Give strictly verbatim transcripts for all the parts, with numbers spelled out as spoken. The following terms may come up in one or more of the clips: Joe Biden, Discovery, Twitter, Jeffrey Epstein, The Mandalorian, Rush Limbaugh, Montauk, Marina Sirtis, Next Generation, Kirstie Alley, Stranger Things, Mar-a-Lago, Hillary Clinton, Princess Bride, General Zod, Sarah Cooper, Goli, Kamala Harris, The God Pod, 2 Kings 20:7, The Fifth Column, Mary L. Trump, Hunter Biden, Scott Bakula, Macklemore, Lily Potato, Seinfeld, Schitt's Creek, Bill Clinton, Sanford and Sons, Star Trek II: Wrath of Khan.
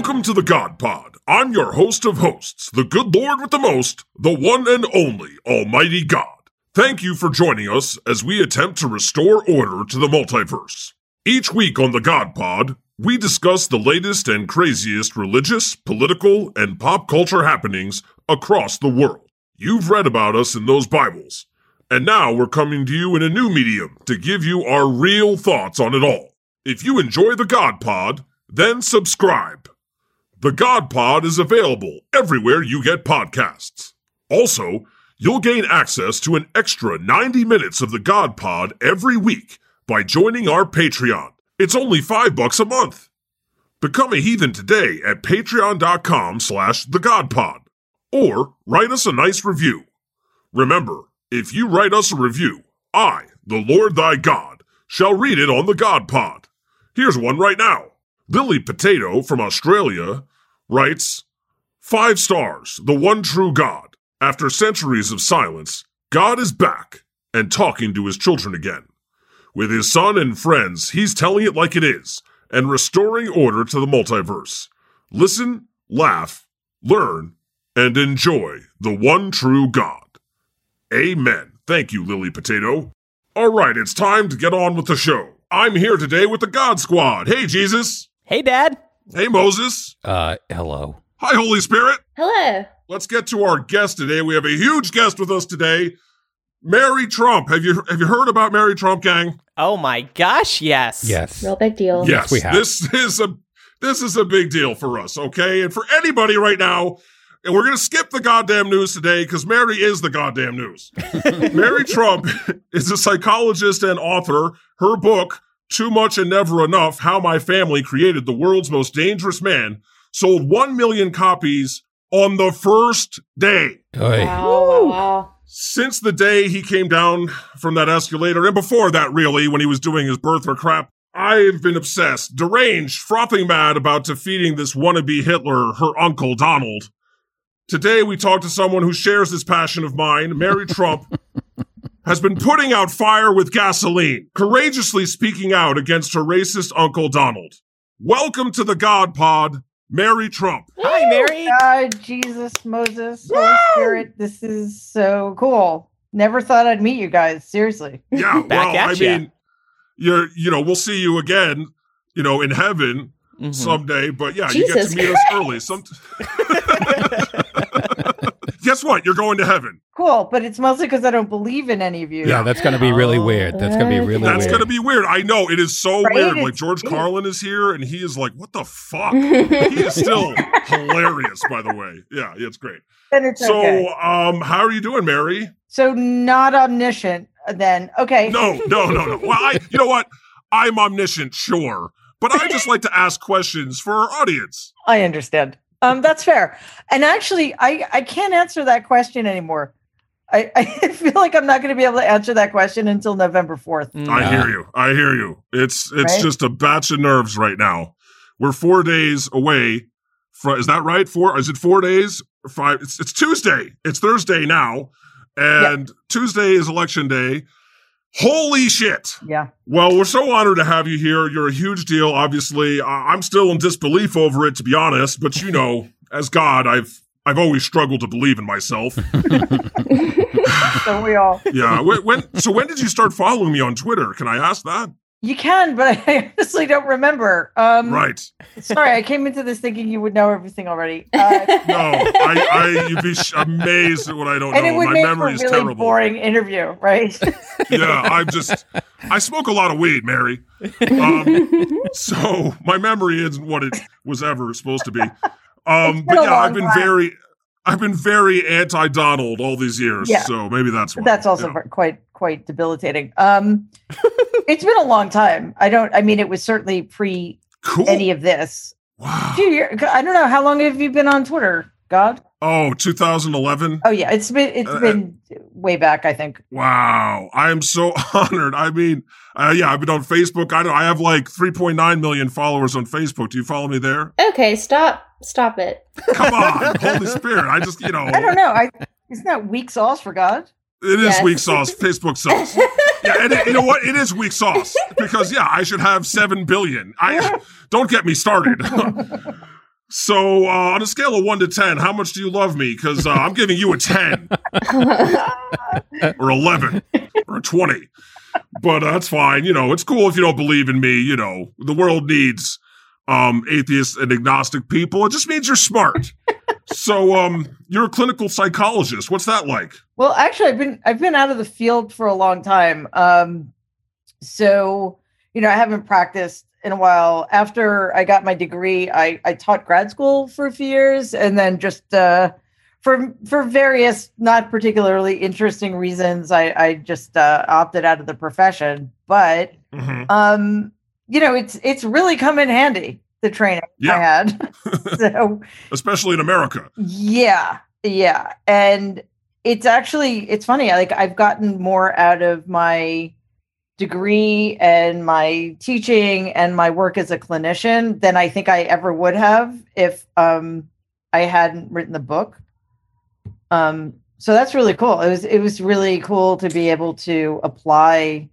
Welcome to The God Pod. I'm your host of hosts, the good Lord with the most, the one and only Almighty God. Thank you for joining us as we attempt to restore order to the multiverse. Each week on The God Pod, we discuss the latest and craziest religious, political, and pop culture happenings across the world. You've read about us in those Bibles, and now we're coming to you in a new medium to give you our real thoughts on it all. If you enjoy The God Pod, then subscribe. The God Pod is available everywhere you get podcasts. Also, you'll gain access to an extra ninety minutes of The God Pod every week by joining our Patreon. It's only five bucks a month. Become a heathen today at patreon.com slash The God Pod, or write us a nice review. Remember, if you write us a review, I, the Lord thy God, shall read it on The God Pod. Here's one right now. Lily Potato from Australia writes, Five stars, the one true God. After centuries of silence, God is back and talking to his children again. With his son and friends, he's telling it like it is and restoring order to the multiverse. Listen, laugh, learn, and enjoy the one true God. Amen. Thank you, Lily Potato. All right, it's time to get on with the show. I'm here today with the God Squad. Hey, Jesus. Hey, Dad. Hey, Moses. Uh, hello. Hi, Holy Spirit. Hello. Let's get to our guest today. We have a huge guest with us today, Mary Trump. Have you have you heard about Mary Trump, gang? Oh my gosh, yes. Yes. Real big deal. Yes, yes we have. This is a this is a big deal for us, okay? And for anybody right now, and we're going to skip the goddamn news today because Mary is the goddamn news. Mary Trump is a psychologist and author. Her book, Too Much and Never Enough: How My Family Created the World's Most Dangerous Man, sold one million copies on the first day. Wow, wow. Since the day he came down from that escalator, and before that, really, when he was doing his birther crap, I've been obsessed, deranged, frothing mad about defeating this wannabe Hitler, her uncle Donald. Today, we talk to someone who shares this passion of mine. Mary Trump has been putting out fire with gasoline, courageously speaking out against her racist uncle Donald. Welcome to the God Pod, Mary Trump. Hi, Mary. Uh, Jesus, Moses, Holy Woo! Spirit, this is so cool. Never thought I'd meet you guys, seriously. Yeah, Back well, I ya. mean, you're, you know, we'll see you again, you know, in heaven mm-hmm. someday, but yeah, Jesus you get to meet Christ. us early. Some- Guess what? You're going to heaven. Cool, but it's mostly because I don't believe in any of you. Yeah, that's going to be really weird. That's going to be really that's weird. That's going to be weird. I know. It is so right? weird. It's like, George weird. Carlin is here, and he is like, what the fuck? He is still hilarious, by the way. Yeah, it's great. And it's so, okay. um, how are you doing, Mary? So, not omniscient, then. Okay. No, no, no, no. Well, I, you know what? I'm omniscient, sure. But I just like to ask questions for our audience. I understand. Um, that's fair. And actually, I, I can't answer that question anymore. I, I feel like I'm not going to be able to answer that question until November fourth. No. I hear you. I hear you. It's it's right? just a batch of nerves right now. We're four days away. From, is that right? Four? Is it four days? Five? It's, it's Tuesday. It's Thursday now. And yeah. Tuesday is election day. Holy shit. Yeah. Well, we're so honored to have you here. You're a huge deal, obviously. I'm still in disbelief over it, to be honest. But, you know, as God, I've I've always struggled to believe in myself. Don't we all? Yeah. When, so when did you start following me on Twitter? Can I ask that? You can, but I honestly don't remember. Um, right. Sorry, I came into this thinking you would know everything already. Uh, no, I, I, you'd be sh- amazed at what I don't and know. It would My make memory for a really is terrible. Boring interview, right? Yeah, I'm just, I smoke a lot of weed, Mary. Um, so my memory isn't what it was ever supposed to be. Um, but yeah, I've been time. very, I've been very anti-Donald all these years. Yeah. So maybe that's why. That's also yeah. quite, quite debilitating. Um, It's been a long time. I don't, I mean, it was certainly pre cool. any of this. Wow. Dude, you're, I don't know. How long have you been on Twitter, God? Oh, two thousand eleven. Oh yeah. It's been, it's uh, been way back, I think. Wow. I am so honored. I mean, uh, yeah, I've been on Facebook. I don't, I have like three point nine million followers on Facebook. Do you follow me there? Okay. Stop. Stop it. Come on. Holy Spirit. I just, you know. I don't know. I, isn't that weak sauce for God? It is yes. weak sauce, Facebook sauce. Yeah, and it, you know what? It is weak sauce because, yeah, I should have seven billion. I Don't get me started. So uh, on a scale of one to ten, how much do you love me? Because uh, I'm giving you a ten or eleven or twenty. But uh, that's fine. You know, it's cool if you don't believe in me. You know, the world needs um, atheists and agnostic people. It just means you're smart. So um, you're a clinical psychologist. What's that like? Well, actually, I've been I've been out of the field for a long time. Um, so, you know, I haven't practiced in a while. After I got my degree, I, I taught grad school for a few years, and then just uh, for for various not particularly interesting reasons, I, I just uh, opted out of the profession. But mm-hmm. um, you know, it's it's really come in handy, the training yeah. I had, so, especially in America. Yeah, yeah, and it's actually it's funny. Like I've gotten more out of my degree and my teaching and my work as a clinician than I think I ever would have if um, I hadn't written the book. Um, so that's really cool. It was it was really cool to be able to apply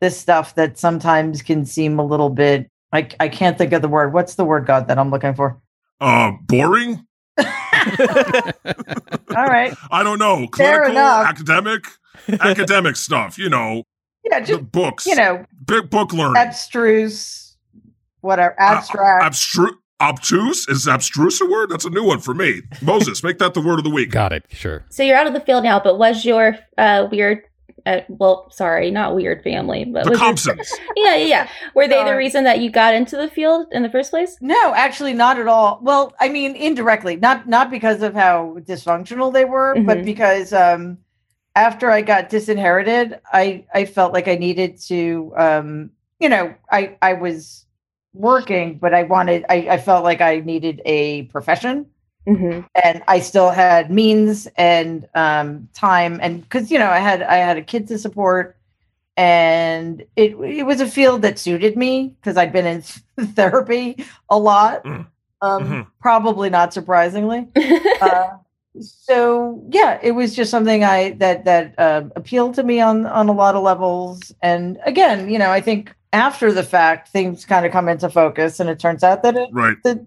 this stuff that sometimes can seem a little bit. I I can't think of the word. What's the word, God, that I'm looking for? Uh, boring. All right. I don't know. Clinical, academic, academic stuff. You know. Yeah, just the books. You know, big book learning. Abstruse, whatever. Abstract. Uh, abstru- obtuse is abstruse a word? That's a new one for me. Moses, make that the word of the week. Got it. Sure. So you're out of the field now, but was your uh, weird? Uh, well, sorry, not weird family, but the Compsons. Your, yeah, yeah, yeah. Were they uh, the reason that you got into the field in the first place? No, actually, not at all. Well, I mean, indirectly, not not because of how dysfunctional they were, mm-hmm. but because. Um, After I got disinherited, I, I felt like I needed to, um, you know, I, I was working, but I wanted, I, I felt like I needed a profession mm-hmm. and I still had means and um, time. And cause you know, I had, I had a kid to support and it, it was a field that suited me cause I'd been in therapy a lot, mm-hmm. Um, mm-hmm. probably not surprisingly. uh, So yeah, it was just something I that that uh, appealed to me on on a lot of levels. And again, you know, I think after the fact, things kind of come into focus, and it turns out that it right. that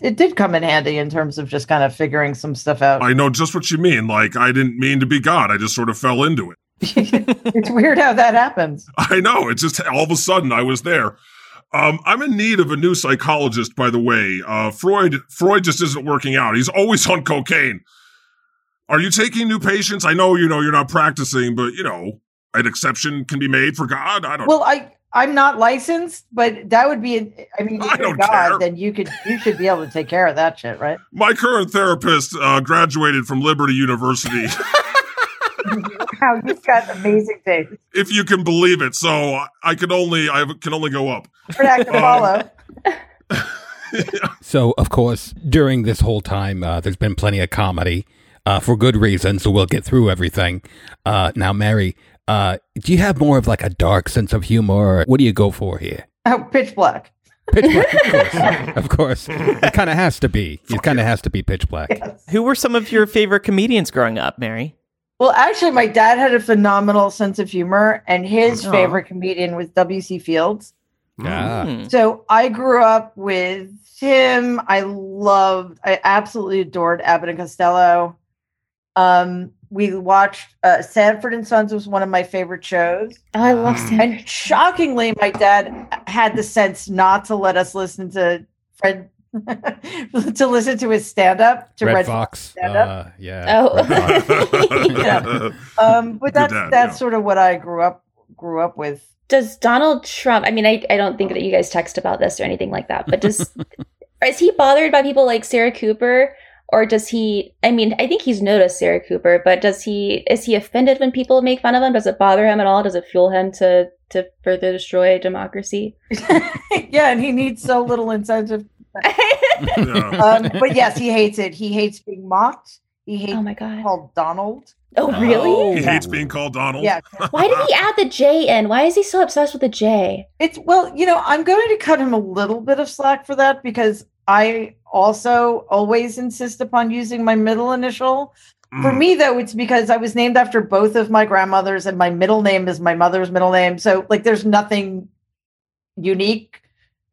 it did come in handy in terms of just kind of figuring some stuff out. I know just what you mean. Like I didn't mean to be God; I just sort of fell into it. It's weird how that happens. I know. It's just all of a sudden I was there. Um, I'm in need of a new psychologist, by the way. Uh, Freud, Freud just isn't working out. He's always on cocaine. Are you taking new patients? I know, you know, you're not practicing, but, you know, an exception can be made for God. I don't well, know. Well, I, I'm not licensed, but that would be, I mean, if you're God, then you could, you should be able to take care of that shit, right? My current therapist uh, graduated from Liberty University. Wow, you've got amazing taste. If you can believe it. So I can only, I can only go up. Follow. Um, so, of course, during this whole time, uh, there's been plenty of comedy. Uh, for good reason, so we'll get through everything. Uh, now, Mary, uh, do you have more of like a dark sense of humor? Or what do you go for here? Oh, pitch black. Pitch black, of course. Of course. It kind of has to be. It kind of has to be pitch black. Yes. Who were some of your favorite comedians growing up, Mary? Well, actually, my dad had a phenomenal sense of humor, and his oh. favorite comedian was W C Fields. Yeah. Mm. So I grew up with him. I loved, I absolutely adored Abbott and Costello. Um, we watched uh, Sanford and Sons was one of my favorite shows. Oh, I love Sanford. And shockingly, my dad had the sense not to let us listen to Fred to listen to his stand-up to Red, Red Fox. Stand-up. Uh, yeah. Oh. Fox. yeah. Um, but that's dad, that's yeah. sort of what I grew up grew up with. Does Donald Trump? I mean, I I don't think that you guys text about this or anything like that. But does is he bothered by people like Sarah Cooper? Or does he, I mean, I think he's noticed Sarah Cooper, but does he, is he offended when people make fun of him? Does it bother him at all? Does it fuel him to, to further destroy democracy? Yeah, and he needs so little incentive. yeah. um, but yes, he hates it. He hates being mocked. He hates oh my God. being called Donald. Oh, really? Oh, he yeah. hates being called Donald. Yeah. Why did he add the J in? Why is he so obsessed with the J? It's, well, you know, I'm going to cut him a little bit of slack for that because I also always insist upon using my middle initial. Mm. For me, though, it's because I was named after both of my grandmothers and my middle name is my mother's middle name. So, like, there's nothing unique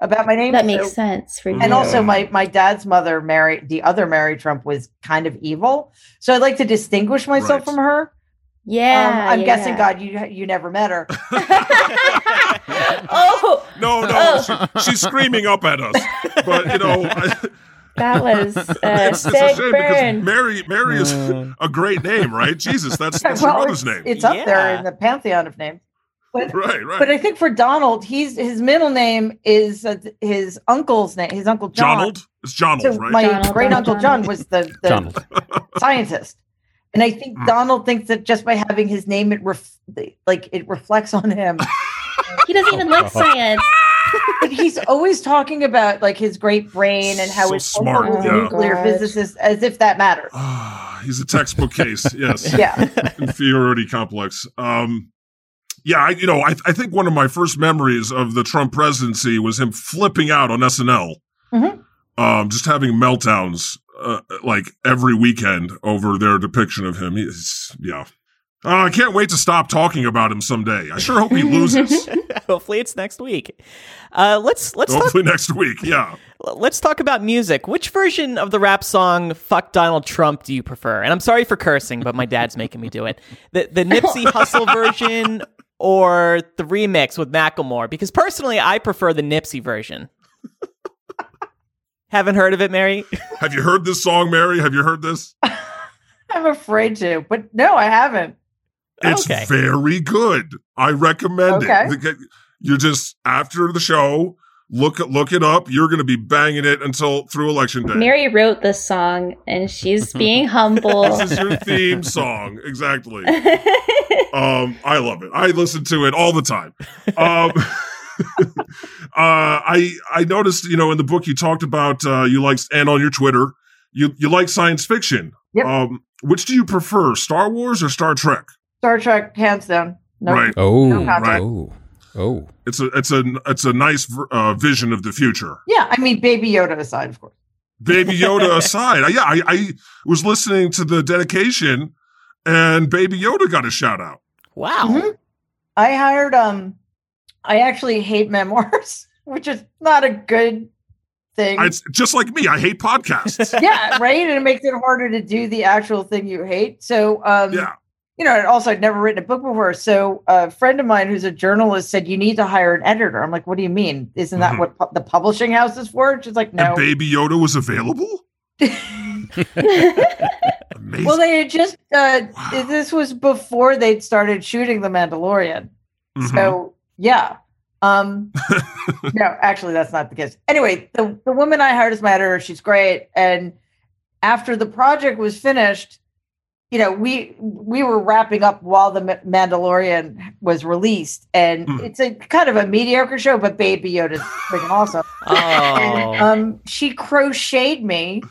about my name. That makes so, sense. For you. And also my, my dad's mother, Mary, the other Mary Trump, was kind of evil. So I'd like to distinguish myself right. from her. Yeah. Um, I'm yeah. guessing, God, you you never met her. oh. No, no. Oh. She, she's screaming up at us. But, you know. I, that was uh, it's, it's a shame burn. Because Mary, Mary is a great name, right? Jesus, that's, that's well, your mother's name. It's up yeah. there in the pantheon of names. But, right, right. But I think for Donald, he's his middle name is uh, his uncle's name. His uncle John. Donald. It's Donald, so right? My Donald, great Donald, uncle John was the, the scientist, and I think mm. Donald thinks that just by having his name, it ref- like it reflects on him. He doesn't even like science. But he's always talking about like his great brain and how so his smart yeah. nuclear oh physicist, as if that matters. He's a textbook case. Yes. Yeah. Inferiority complex. Um, yeah. I, you know, I, I think one of my first memories of the Trump presidency was him flipping out on S N L, mm-hmm. um, just having meltdowns uh, like every weekend over their depiction of him. He's, yeah. Uh, I can't wait to stop talking about him someday. I sure hope he loses. Hopefully it's next week. Uh, let's let's Hopefully talk, next week, yeah. Let's talk about music. Which version of the rap song Fuck Donald Trump do you prefer? And I'm sorry for cursing, but my dad's making me do it. The the Nipsey Hussle version or the remix with Macklemore? Because personally, I prefer the Nipsey version. Haven't heard of it, Mary? Have you heard this song, Mary? Have you heard this? I'm afraid to, but no, I haven't. It's okay. Very good. I recommend okay. it. You're just after the show, look look it up. You're going to be banging it until through election day. Mary wrote this song, and she's being humble. This is your theme song, exactly. um, I love it. I listen to it all the time. Um, uh, I I noticed, you know, in the book you talked about uh, you liked, and on your Twitter, you you like science fiction. Yep. Um, which do you prefer, Star Wars or Star Trek? Star Trek, hands down. No, right. Oh, no right. Oh, oh. It's a, it's a, it's a nice uh, vision of the future. Yeah, I mean, Baby Yoda aside, of course. Baby Yoda aside, yeah, I, I was listening to the dedication, and Baby Yoda got a shout out. Wow. Mm-hmm. I hired. Um, I actually hate memoirs, which is not a good thing. It's just like me. I hate podcasts. Yeah, right, and it makes it harder to do the actual thing you hate. So, um, yeah. You know, and also I'd never written a book before. So a friend of mine who's a journalist said, you need to hire an editor. I'm like, what do you mean? Isn't that mm-hmm. what pu- the publishing house is for? She's like, no. And Baby Yoda was available? Amazing. Well, they had just, uh, wow. this was before they'd started shooting The Mandalorian. Mm-hmm. So, yeah. Um, no, actually, that's not the case. Anyway, the, the woman I hired as my editor, she's great. And after the project was finished, you know, we we were wrapping up while The Mandalorian was released, and mm. it's a kind of a mediocre show, but Baby Yoda's freaking awesome. Oh. And, um, she crocheted me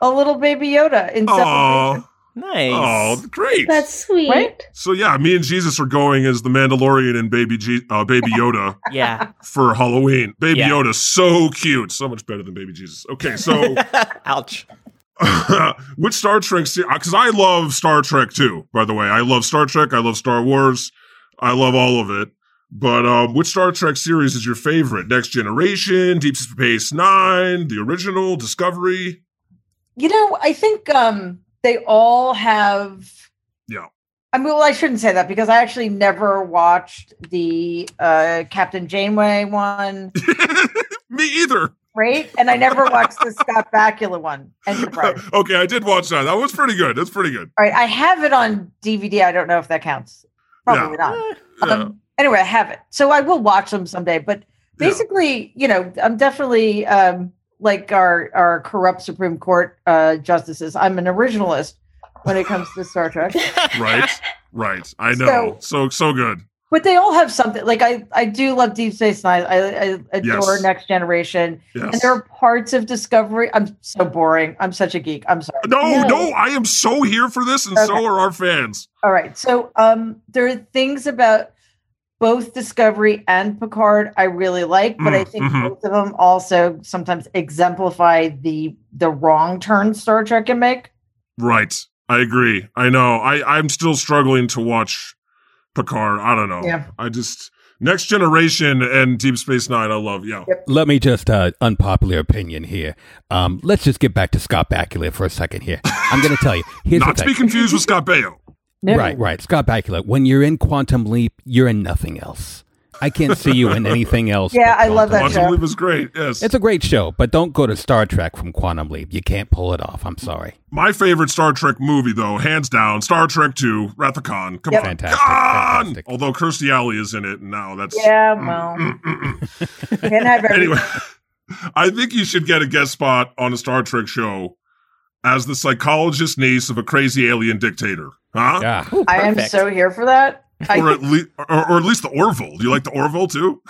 a little Baby Yoda in celebration. Nice. Oh, great. That's sweet. Right? So yeah, me and Jesus are going as The Mandalorian and Baby G- uh, Baby Yoda. Yeah. For Halloween, Baby yeah. Yoda's so cute, so much better than Baby Jesus. Okay, so ouch. Which Star Trek series? Because I love Star Trek too, by the way. I love Star Trek. I love Star Wars. I love all of it. But um, which Star Trek series is your favorite? Next Generation, Deep Space Nine, the original, Discovery? You know, I think um, they all have. Yeah. I mean, well, I shouldn't say that because I actually never watched the uh, Captain Janeway one. Me either. Right? And I never watched the Scott Bakula one. Enterprise. Okay, I did watch that. That was pretty good. That's pretty good. All right, I have it on D V D. I don't know if that counts. Probably yeah. not. Yeah. Um, anyway, I have it. So I will watch them someday. But basically, yeah. you know, I'm definitely um, like our, our corrupt Supreme Court uh, justices. I'm an originalist when it comes to Star Trek. Right, right. I know. So, so, so good. But they all have something. Like I, I do love Deep Space Nine. I, I adore yes. Next Generation. Yes. And there are parts of Discovery. I'm so boring. I'm such a geek. I'm sorry. No, no, no I am so here for this, and okay. so are our fans. All right. So um, there are things about both Discovery and Picard I really like, but mm, I think mm-hmm. both of them also sometimes exemplify the the wrong turn Star Trek can make. Right. I agree. I know. I I'm still struggling to watch Picard. I don't know. Yeah. I just Next Generation and Deep Space Nine, I love. Yeah. Yep. Let me just uh, unpopular opinion here. Um, let's just get back to Scott Bakula for a second here. I'm going to tell you. Here's Not to be confused with Scott Baio. Never. Right, right. Scott Bakula. When you're in Quantum Leap, you're in nothing else. I can't see you in anything else. Yeah, I love that show. Quantum Leap is great, yes. It's a great show, but don't go to Star Trek from Quantum Leap. You can't pull it off. I'm sorry. My favorite Star Trek movie, though, hands down, Star Trek two, Wrath of Khan. Come yep. on. Fantastic, fantastic. Although Kirstie Alley is in it, and now that's... Yeah, well. Mm, mm, mm, mm. Can't have everything. Anyway, I think you should get a guest spot on a Star Trek show as the psychologist niece of a crazy alien dictator. Huh? Yeah. Ooh, I am so here for that. Or at, le- or, or at least the Orville. Do you like the Orville too?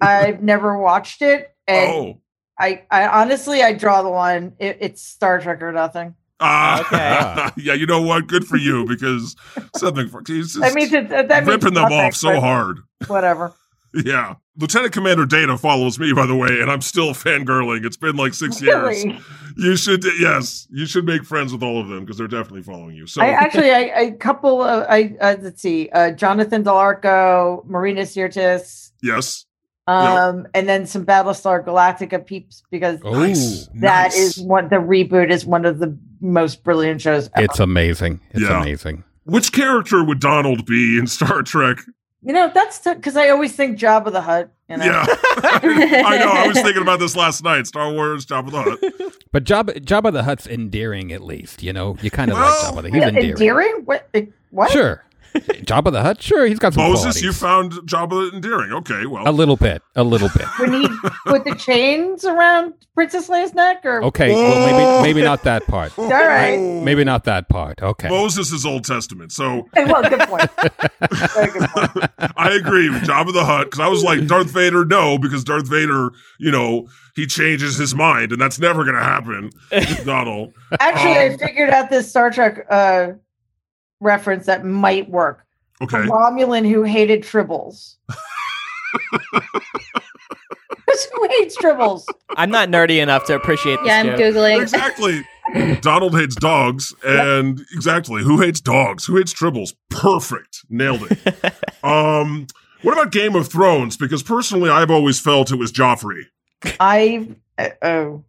I've never watched it. And oh, I, I honestly, I draw the line. It, it's Star Trek or nothing. Ah, uh, okay. Yeah, you know what? Good for you, because something for Jesus. I mean, that, that ripping them off so hard. Whatever. Yeah, Lieutenant Commander Data follows me, by the way, and I'm still fangirling. It's been like six really? years. You should, yes, you should make friends with all of them because they're definitely following you. So I actually, I, a couple of, I uh, let's see, uh, Jonathan D'Arco, Marina Sirtis, yes, um, yep. and then some Battlestar Galactica peeps because oh, nice. that nice. is one. The reboot is one of the most brilliant shows ever. It's amazing. It's yeah. amazing. Which character would Donald be in Star Trek? You know, that's because t- I always think Jabba the Hutt. You know? Yeah, I know. I was thinking about this last night. Star Wars, Jabba the Hutt. But Jabba, Jabba the Hutt's endearing, at least. You know, you kind of well, like Jabba the Hutt. He's endearing. Endearing? What? What? Sure. Jabba the Hutt? Sure, he's got some Moses, qualities. You found Jabba endearing. Okay, well. A little bit. A little bit. When he put the chains around Princess Leia's neck? Or Okay, well, maybe maybe not that part. All right. Maybe not that part. Okay. Moses is Old Testament, so. Well, good point. Very good point. I agree with Jabba the Hutt, because I was like, Darth Vader, no, because Darth Vader, you know, he changes his mind, and that's never going to happen. Donald. Actually, um, I figured out this Star Trek uh reference that might work. Okay. A Romulan who hated tribbles. Who hates tribbles? I'm not nerdy enough to appreciate this. Yeah, I'm joke. Googling. Exactly. Donald hates dogs, and yep. exactly. Who hates dogs? Who hates tribbles? Perfect. Nailed it. um, what about Game of Thrones? Because personally, I've always felt it was Joffrey. I, uh, oh. You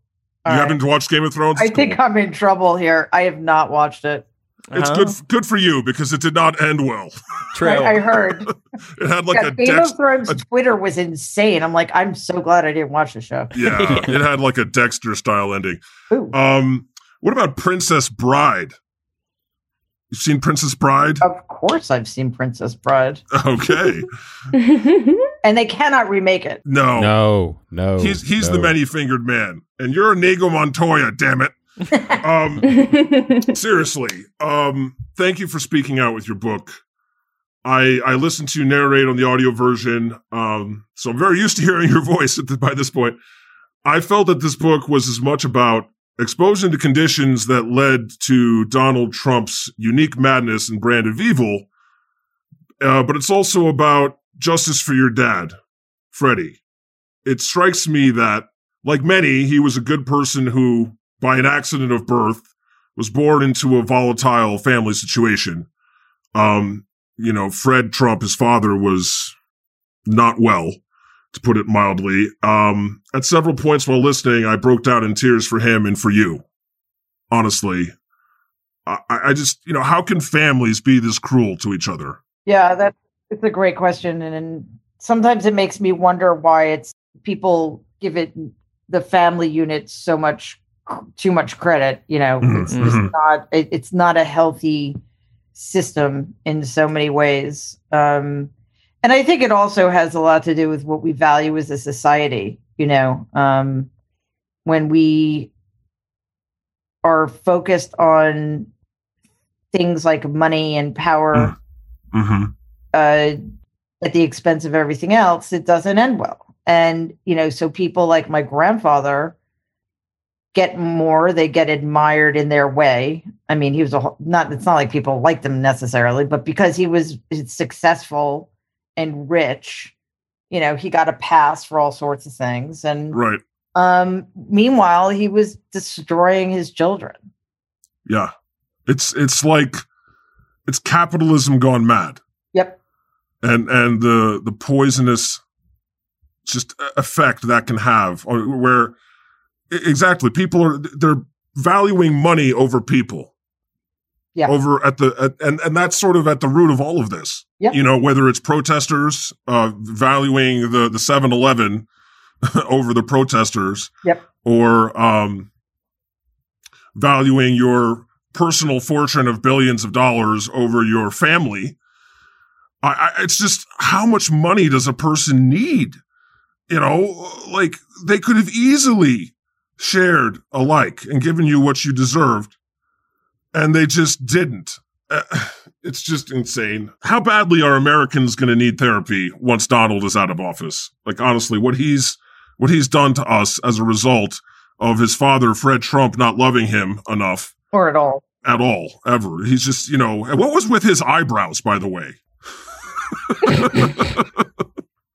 right. haven't watched Game of Thrones? It's I cool. think I'm in trouble here. I have not watched it. It's uh-huh. good good for you because it did not end well. True. I, I heard. It had like yeah, a Game Dex- of Thrones a- Twitter was insane. I'm like, I'm so glad I didn't watch the show. Yeah, it had like a Dexter style ending. Ooh. Um, what about Princess Bride? You've seen Princess Bride? Of course I've seen Princess Bride. Okay. And they cannot remake it. No. No, no. He's he's no. the many-fingered man. And you're Inigo Montoya, damn it. um seriously um thank you for speaking out with your book. I i listened to you narrate on the audio version, um so I'm very used to hearing your voice at the, by this point. I felt that this book was as much about exposing the conditions that led to Donald Trump's unique madness and brand of evil, uh, but it's also about justice for your dad, Freddie. It strikes me that, like many, he was a good person who, by an accident of birth, was born into a volatile family situation. Um, you know, Fred Trump, his father, was not well, to put it mildly. Um, at several points while listening, I broke down in tears for him and for you. Honestly, I, I just, you know, how can families be this cruel to each other? Yeah, that's it's a great question. And, and sometimes it makes me wonder why it's people give it the family unit so much too much credit, you know. Mm-hmm. It's just not. It, it's not a healthy system in so many ways, um, and I think it also has a lot to do with what we value as a society. You know, um, when we are focused on things like money and power mm-hmm. uh, at the expense of everything else, it doesn't end well. And you know, so people like my grandfather get more, they get admired in their way. I mean, he was a not, it's not like people liked him necessarily, but because he was successful and rich, you know, he got a pass for all sorts of things. And right. um, meanwhile, he was destroying his children. Yeah. It's, it's like, it's capitalism gone mad. Yep. and and the the poisonous just effect that can have, or where exactly people are they're valuing money over people. Yeah. Over at the at, and and that's sort of at the root of all of this. Yeah. You know, whether it's protesters uh, valuing the the seven eleven over the protesters. Yep. Or um, valuing your personal fortune of billions of dollars over your family. I, I, it's just, how much money does a person need? You know, like, they could have easily shared alike and given you what you deserved, and they just didn't. Uh, it's just insane. How badly are Americans going to need therapy once Donald is out of office? Like, honestly, what he's what he's done to us as a result of his father, Fred Trump, not loving him enough. Or at all. At all, ever. He's just, you know, what was with his eyebrows, by the way?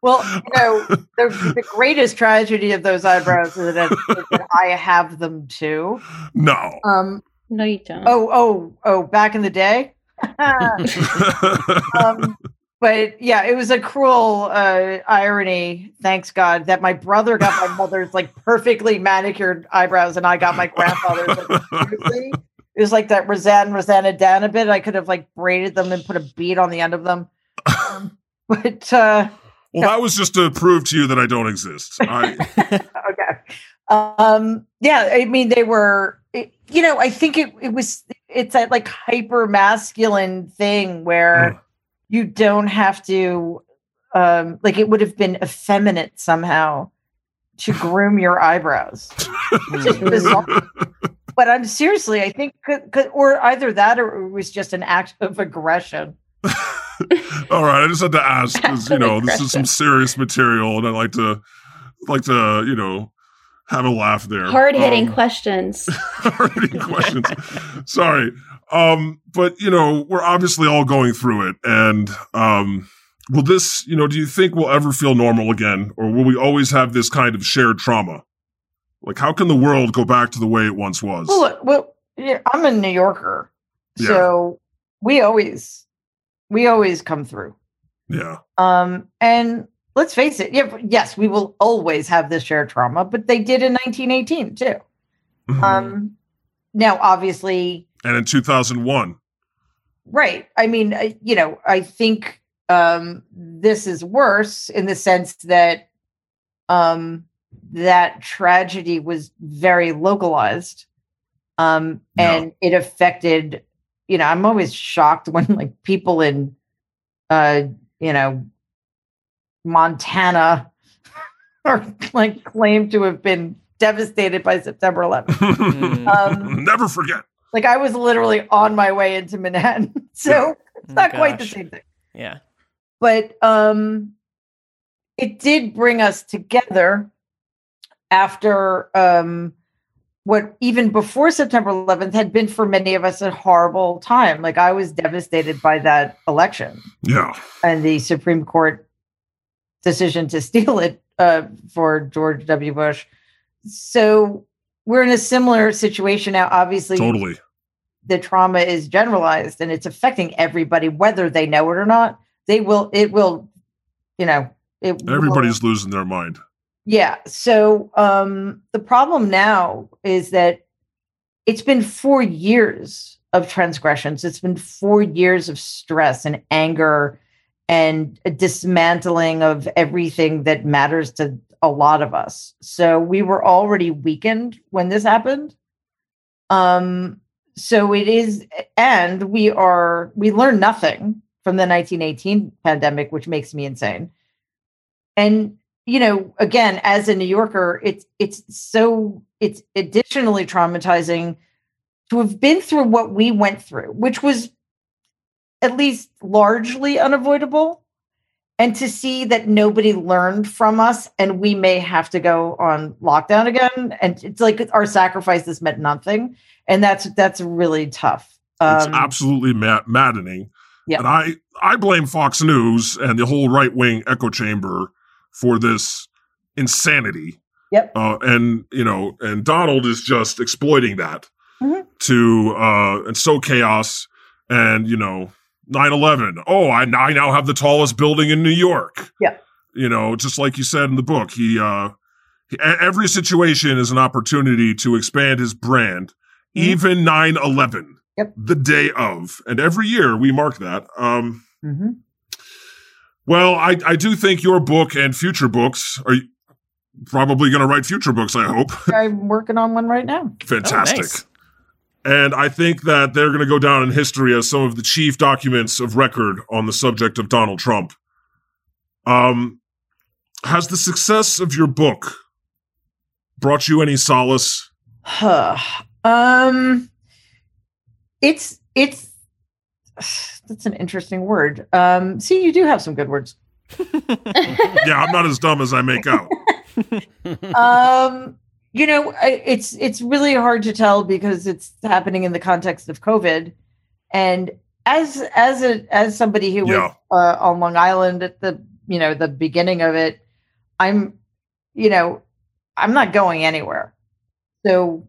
Well, you know, the, the greatest tragedy of those eyebrows is that, is that I have them too. No. Um, no, you don't. Oh, oh, oh, back in the day? um, but yeah, it was a cruel uh, irony, thanks God, that my brother got my mother's like perfectly manicured eyebrows and I got my grandfather's. Like, seriously? It was like that Roseanne, Rosanna Danabit. I could have like braided them and put a bead on the end of them. Um, but uh, well, no. That was just to prove to you that I don't exist. I- okay. Um, yeah, I mean, they were, it, you know, I think it, it was, it's that like hyper masculine thing where mm. you don't have to, um, like, it would have been effeminate somehow to groom your eyebrows. It's just bizarre. But I'm seriously, I think, could, could, or either that or it was just an act of aggression. All right, I just had to ask because you know this is some serious material, and I like to like to you know have a laugh there. Hard hitting um, questions. Hard hitting questions. Sorry, um, but you know we're obviously all going through it, and um, will this you know do you think we'll ever feel normal again, or will we always have this kind of shared trauma? Like, how can the world go back to the way it once was? Well, well yeah, I'm a New Yorker, yeah. so we always. We always come through. Yeah. Um, and let's face it. Yeah, yes, we will always have this shared trauma, but they did in nineteen eighteen too. Mm-hmm. Um, now, obviously. And in two thousand one. Right. I mean, I, you know, I think um, this is worse in the sense that um, that tragedy was very localized um, and yeah. it affected. You know, I'm always shocked when like people in, uh, you know, Montana are like claimed to have been devastated by September eleventh. um, Never forget. Like I was literally on my way into Manhattan, so yeah. it's not oh, quite gosh. the same thing. Yeah, but um, it did bring us together after um. What even before September eleventh had been for many of us a horrible time. Like I was devastated by that election. Yeah. And the Supreme Court decision to steal it uh, for George W. Bush. So we're in a similar situation now. Obviously, totally. The trauma is generalized and it's affecting everybody, whether they know it or not. They will, it will, you know, it everybody's will, losing their mind. Yeah. So um, the problem now is that it's been four years of transgressions. It's been four years of stress and anger and a dismantling of everything that matters to a lot of us. So we were already weakened when this happened. Um, so it is, and we are, we learned nothing from the nineteen eighteen pandemic, which makes me insane. And you know, again, as a New Yorker, it's it's so it's additionally traumatizing to have been through what we went through, which was at least largely unavoidable, and to see that nobody learned from us and we may have to go on lockdown again. And it's like our sacrifices meant nothing. And that's that's really tough. Um, it's absolutely mad- maddening. Yeah. And I, I blame Fox News and the whole right-wing echo chamber for this insanity. Yep. Uh, and, you know, and Donald is just exploiting that mm-hmm. to, uh, and sow chaos and, you know, nine eleven. Oh, I, I now have the tallest building in New York. Yeah. You know, just like you said in the book, he, uh, he, every situation is an opportunity to expand his brand, mm-hmm. even nine eleven, yep. the day of. And every year we mark that. Um, mm-hmm. Well, I, I do think your book and future books are probably going to write future books, I hope. I'm working on one right now. Fantastic. Oh, nice. And I think that they're going to go down in history as some of the chief documents of record on the subject of Donald Trump. Um, has the success of your book brought you any solace? Huh. Um, it's, it's, that's an interesting word. Um, see, you do have some good words. Yeah, I'm not as dumb as I make out. um, you know, it's it's really hard to tell because it's happening in the context of COVID. And as as a as somebody who yeah. was uh, on Long Island at the you know the beginning of it, I'm you know I'm not going anywhere, so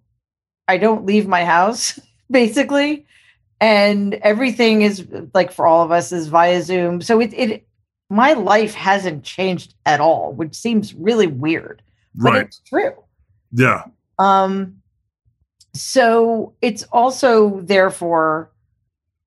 I don't leave my house basically, and everything is like for all of us is via Zoom. So it it. My life hasn't changed at all, which seems really weird, but right. it's true. Yeah. Um. So it's also therefore,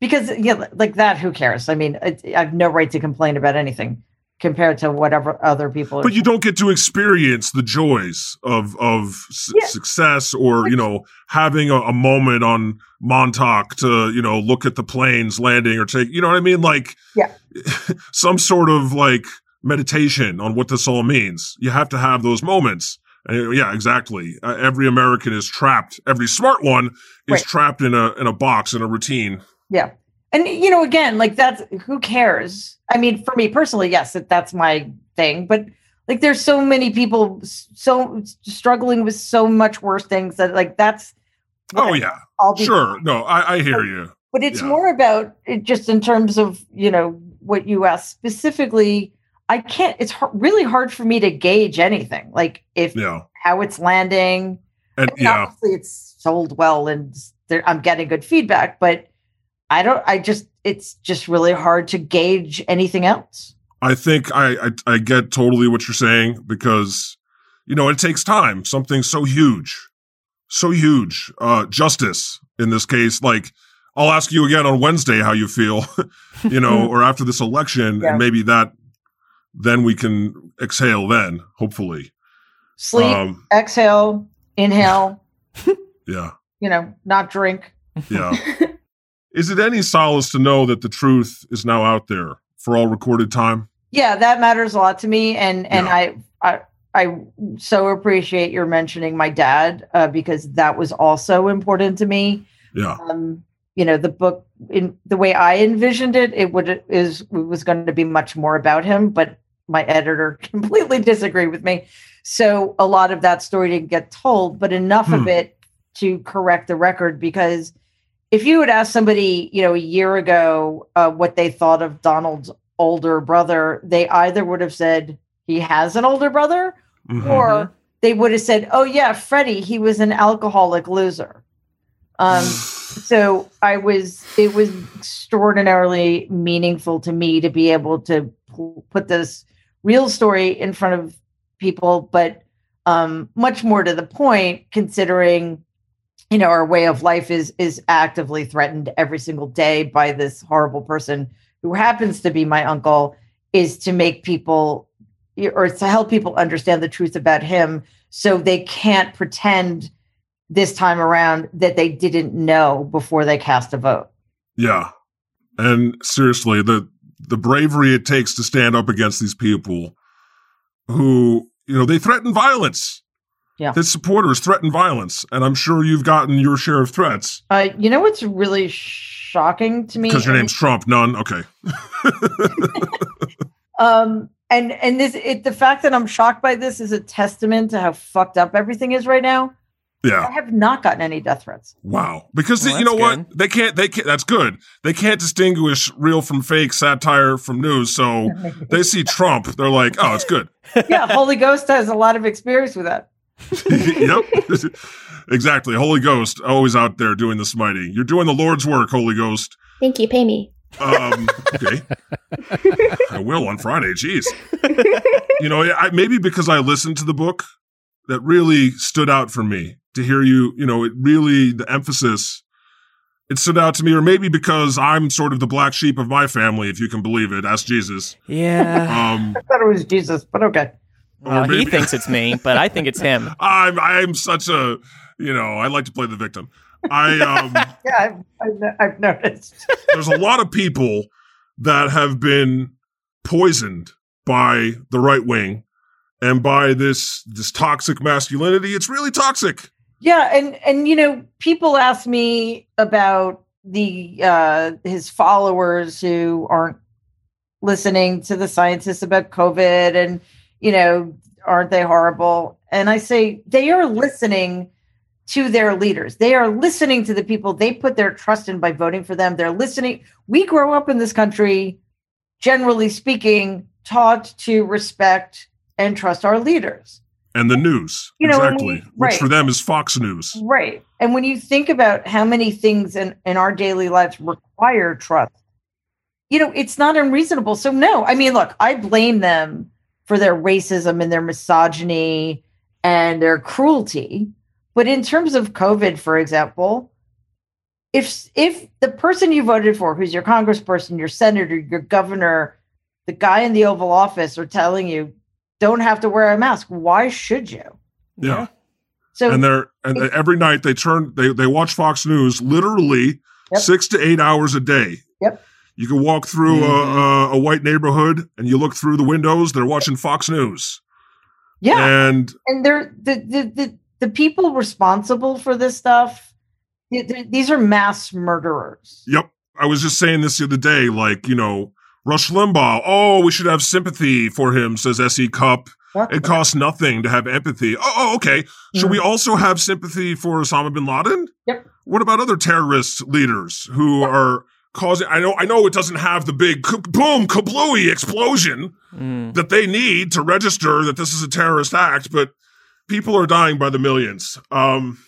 because yeah, like that. Who cares? I mean, I, I have no right to complain about anything compared to whatever other people. But are you doing. Don't get to experience the joys of of su- yeah. success, or you know, having a, a moment on Montauk to you know look at the planes landing or take. You know what I mean? Like yeah. some sort of like meditation on what this all means. You have to have those moments. Uh, yeah, exactly. Uh, every American is trapped. Every smart one is right. trapped in a in a box in a routine. Yeah. And, you know, again, like that's who cares? I mean, for me personally, yes, that, that's my thing. But like there's so many people so struggling with so much worse things that like that's. Oh, yeah, I'll be sure. Fine. No, I, I hear but, you. But it's yeah. more about it just in terms of, you know, what you asked specifically. I can't. It's hard, really hard for me to gauge anything like if yeah. how it's landing. And I mean, yeah. obviously it's sold well and I'm getting good feedback, but. I don't, I just, it's just really hard to gauge anything else. I think I, I, I get totally what you're saying because, you know, it takes time. Something so huge, so huge, uh, justice in this case. Like, I'll ask you again on Wednesday how you feel, you know, or after this election, yeah. and maybe that, then we can exhale then, hopefully. Sleep, um, exhale, inhale. Yeah. You know, not drink. Yeah. Is it any solace to know that the truth is now out there for all recorded time? Yeah, that matters a lot to me. And and yeah. I, I I so appreciate your mentioning my dad uh, because that was also important to me. Yeah. Um, you know, the book, in the way I envisioned it, it, would, is, it was going to be much more about him, but my editor completely disagreed with me. So a lot of that story didn't get told, but enough hmm. of it to correct the record because... If you would ask somebody, you know, a year ago uh, what they thought of Donald's older brother, they either would have said he has an older brother mm-hmm. or they would have said, oh, yeah, Freddie, he was an alcoholic loser. Um, so I was it was extraordinarily meaningful to me to be able to put this real story in front of people, but um, much more to the point, considering you know, our way of life is is actively threatened every single day by this horrible person who happens to be my uncle, is to make people or to help people understand the truth about him so they can't pretend this time around that they didn't know before they cast a vote. Yeah. And seriously, the the bravery it takes to stand up against these people who, you know, they threaten violence. Yeah. His supporters threaten violence, and I'm sure you've gotten your share of threats. Uh, you know what's really shocking to me? Because your name's Trump, none. Okay. um, and and this it, the fact that I'm shocked by this is a testament to how fucked up everything is right now. Yeah, I have not gotten any death threats. Wow, because well, the, you know good. What? They can't. They can't. That's good. They can't distinguish real from fake, satire from news. So they see Trump, they're like, oh, it's good. Yeah, Holy Ghost has a lot of experience with that. Yep, exactly. Holy Ghost always out there doing the smiting. You're doing the Lord's work, Holy Ghost. Thank you. Pay me. Um, okay. I will on Friday. Jeez. You know, I, maybe because I listened to the book, that really stood out for me to hear you. You know, it really, the emphasis, it stood out to me. Or maybe because I'm sort of the black sheep of my family, if you can believe it. Ask Jesus. Yeah. Um, I thought it was Jesus, but okay. Well, maybe, he thinks it's me, but I think it's him. I'm, I'm such a, you know, I like to play the victim. I um, yeah, I've, I've noticed. There's a lot of people that have been poisoned by the right wing and by this this toxic masculinity. It's really toxic. Yeah, and and you know, people ask me about the uh, his followers who aren't listening to the scientists about COVID, and you know, aren't they horrible? And I say they are listening to their leaders. They are listening to the people they put their trust in by voting for them. They're listening. We grow up in this country, generally speaking, taught to respect and trust our leaders. And the news, you exactly, know, we, right. which for them is Fox News. Right. And when you think about how many things in, in our daily lives require trust, you know, it's not unreasonable. So no, I mean, look, I blame them for their racism and their misogyny and their cruelty. But in terms of COVID, for example, if if the person you voted for, who's your congressperson, your senator, your governor, the guy in the Oval Office are telling you, don't have to wear a mask, why should you? Yeah. So and they're and they, every night they turn they they watch Fox News literally yep. six to eight hours a day. Yep. You can walk through mm-hmm. a, a white neighborhood and you look through the windows. They're watching Fox News. Yeah. And and they're the the. the The people responsible for this stuff, these are mass murderers. Yep. I was just saying this the other day, like, you know, Rush Limbaugh, oh, we should have sympathy for him, says S E. Cup. That's it costs nothing to have empathy. Oh, oh okay. Should mm-hmm. we also have sympathy for Osama bin Laden? Yep. What about other terrorist leaders who yep. are causing, I know I know it doesn't have the big k- boom, kablooey explosion mm. that they need to register that this is a terrorist act, but people are dying by the millions. Um,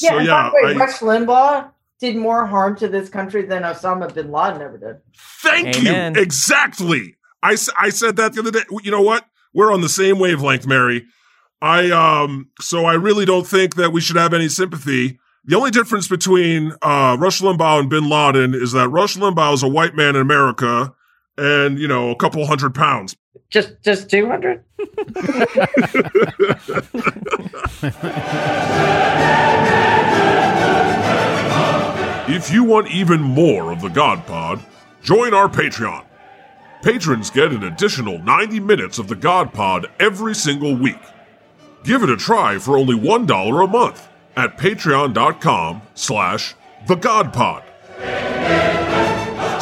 yeah, so, yeah. By the way, I, Rush Limbaugh did more harm to this country than Osama bin Laden ever did. Thank Amen. you. Exactly. I, I said that the other day. You know what? We're on the same wavelength, Mary. I um. So I really don't think that we should have any sympathy. The only difference between uh, Rush Limbaugh and bin Laden is that Rush Limbaugh is a white man in America and, you know, a couple hundred pounds. Just just two hundred? If you want even more of the God Pod, join our Patreon. Patrons get an additional ninety minutes of the God Pod every single week. Give it a try for only one dollar a month at patreon.com slash the God Pod.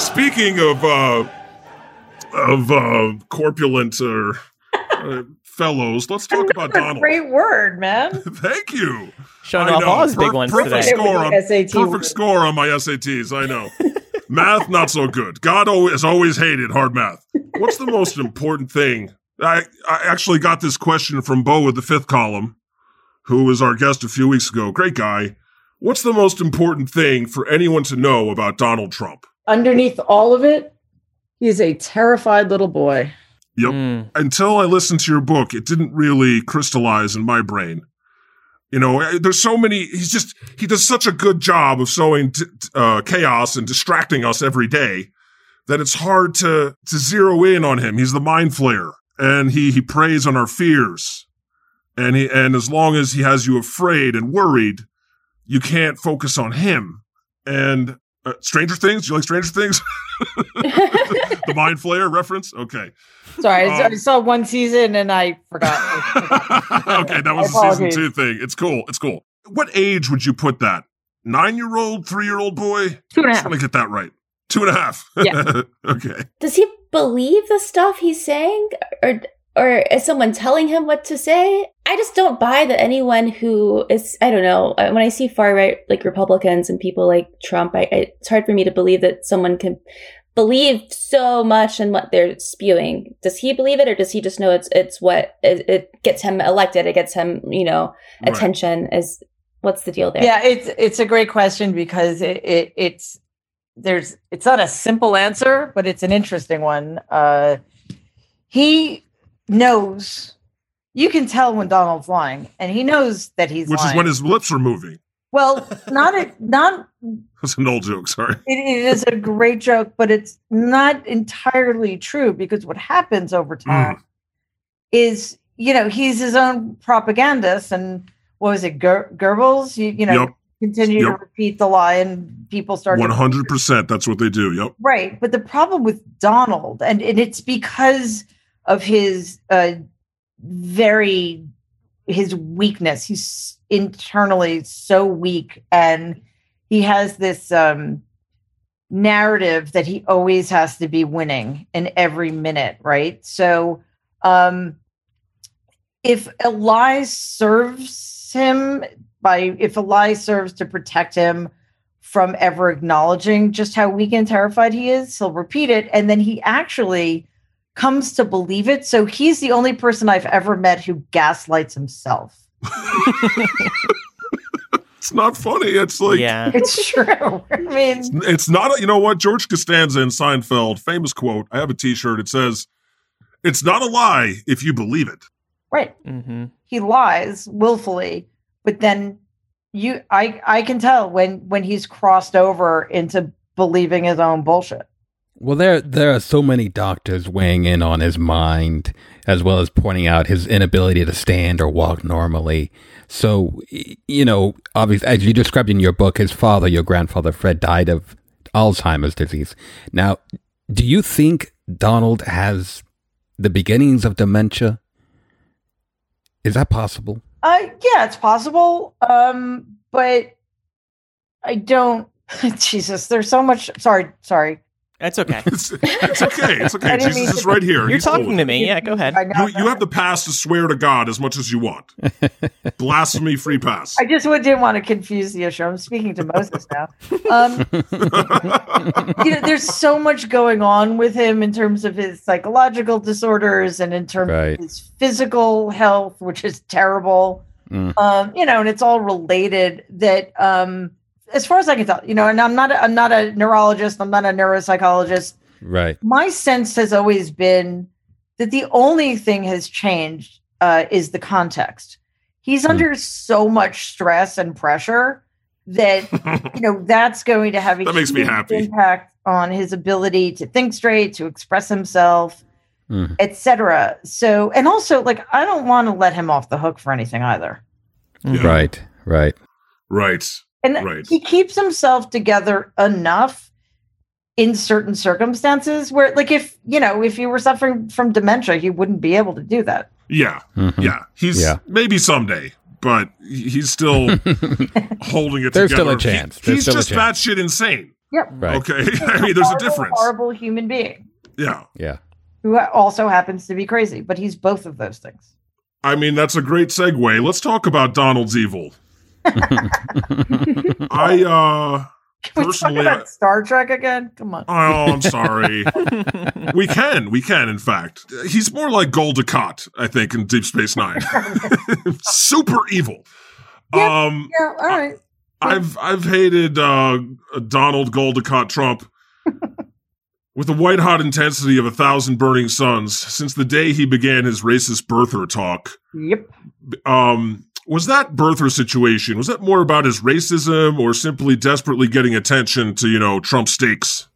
Speaking of, uh, of uh, corpulent or uh, fellows, let's talk Another about Donald. Great word, man. Thank you. Showing off all his per- big ones perfect today. Score on, perfect word. score on my S A Ts. I know. Math, not so good. God always, has always hated hard math. What's the most important thing? I, I actually got this question from Bo with the fifth column, who was our guest a few weeks ago. Great guy. What's the most important thing for anyone to know about Donald Trump? Underneath all of it, he's a terrified little boy. Yep. Mm. Until I listened to your book, it didn't really crystallize in my brain. You know, there's so many, he's just, he does such a good job of sowing t- uh, chaos and distracting us every day that it's hard to to zero in on him. He's the mind flayer, and he he preys on our fears. And he and as long as he has you afraid and worried, you can't focus on him. And Uh, Stranger Things? Do you like Stranger Things? The Mind Flayer reference? Okay. Sorry, um, I saw one season and I forgot. Okay, that was a season two thing. It's cool. It's cool. What age would you put that? Nine-year-old, three-year-old boy? Two and a half. Let me get that right. Two and a half. Yeah. Okay. Does he believe the stuff he's saying? Or... Or is someone telling him what to say? I just don't buy that anyone who is, I don't know, when I see far right, like Republicans and people like Trump, I, I, it's hard for me to believe that someone can believe so much in what they're spewing. Does he believe it, or does he just know it's it's what, it, it gets him elected, it gets him, you know, attention? Right. Is what's the deal there? Yeah, it's it's a great question, because it, it it's there's it's not a simple answer, but it's an interesting one. Uh, he knows. You can tell when Donald's lying, and he knows that he's Which lying. Which is when his lips are moving. Well, not a, not. That's an old joke. Sorry, it, it is a great joke, but it's not entirely true, because what happens over time mm. is, you know, he's his own propagandist, and what was it, Ger- Goebbels? You, you know, yep. continue yep. to repeat the lie, and people start one hundred percent. That's what they do. Yep. Right, but the problem with Donald, and, and it's because of his uh, very his weakness. He's internally so weak, and he has this um narrative that he always has to be winning in every minute, right? So um if a lie serves him by if a lie serves to protect him from ever acknowledging just how weak and terrified he is, he'll repeat it, and then he actually comes to believe it. So he's the only person I've ever met who gaslights himself. It's not funny. It's like, yeah, it's true. I mean, it's, it's not, a, you know what? George Costanza in Seinfeld, famous quote. I have a t-shirt. It says, "It's not a lie if you believe it." Right. Mm-hmm. He lies willfully, but then you, I, I can tell when, when he's crossed over into believing his own bullshit. Well, there there are so many doctors weighing in on his mind, as well as pointing out his inability to stand or walk normally. So, you know, obviously, as you described in your book, his father, your grandfather, Fred, died of Alzheimer's disease. Now, do you think Donald has the beginnings of dementia? Is that possible? Uh, yeah, it's possible. Um, but I don't. Jesus, there's so much. Sorry, sorry. It's okay. It's, it's okay. It's okay. Jesus is right here. You're He's talking old. to me. Yeah, go ahead. You, you have the pass to swear to God as much as you want. Blasphemy free pass. I just didn't want to confuse the issue. I'm speaking to Moses now. Um, you know, there's so much going on with him in terms of his psychological disorders and in terms right. of his physical health, which is terrible. Mm. Um, you know, and it's all related that... Um, as far as I can tell, you know, and I'm not, a, I'm not a neurologist. I'm not a neuropsychologist. Right. My sense has always been that the only thing has changed uh, is the context. He's mm. under so much stress and pressure that, you know, that's going to have a that makes me happy. impact on his ability to think straight, to express himself, mm. et cetera. So, and also like, I don't want to let him off the hook for anything either. Yeah. Right. Right. Right. And right. he keeps himself together enough in certain circumstances where, like, if, you know, if you were suffering from dementia, he wouldn't be able to do that. Yeah. Mm-hmm. Yeah. He's yeah. maybe someday, but he's still holding it there's together. There's still a chance. He, he's still just chance. batshit insane. Yep. Right. Okay. I mean, there's horrible, a difference. Horrible human being. Yeah. Yeah. Who also happens to be crazy, but he's both of those things. I mean, that's a great segue. Let's talk about Donald's evil. I uh can we personally talk about Star Trek again? Come on. Oh, I'm sorry. we can, we can, in fact. He's more like Gul Dukat, I think, in Deep Space Nine. Super evil. Yep, um yeah, all right. I, I've I've hated uh Donald Gul Dukat Trump with the white hot intensity of a thousand burning suns since the day he began his racist birther talk. Yep. Um Was that birther situation, was that more about his racism or simply desperately getting attention to, you know, Trump stakes?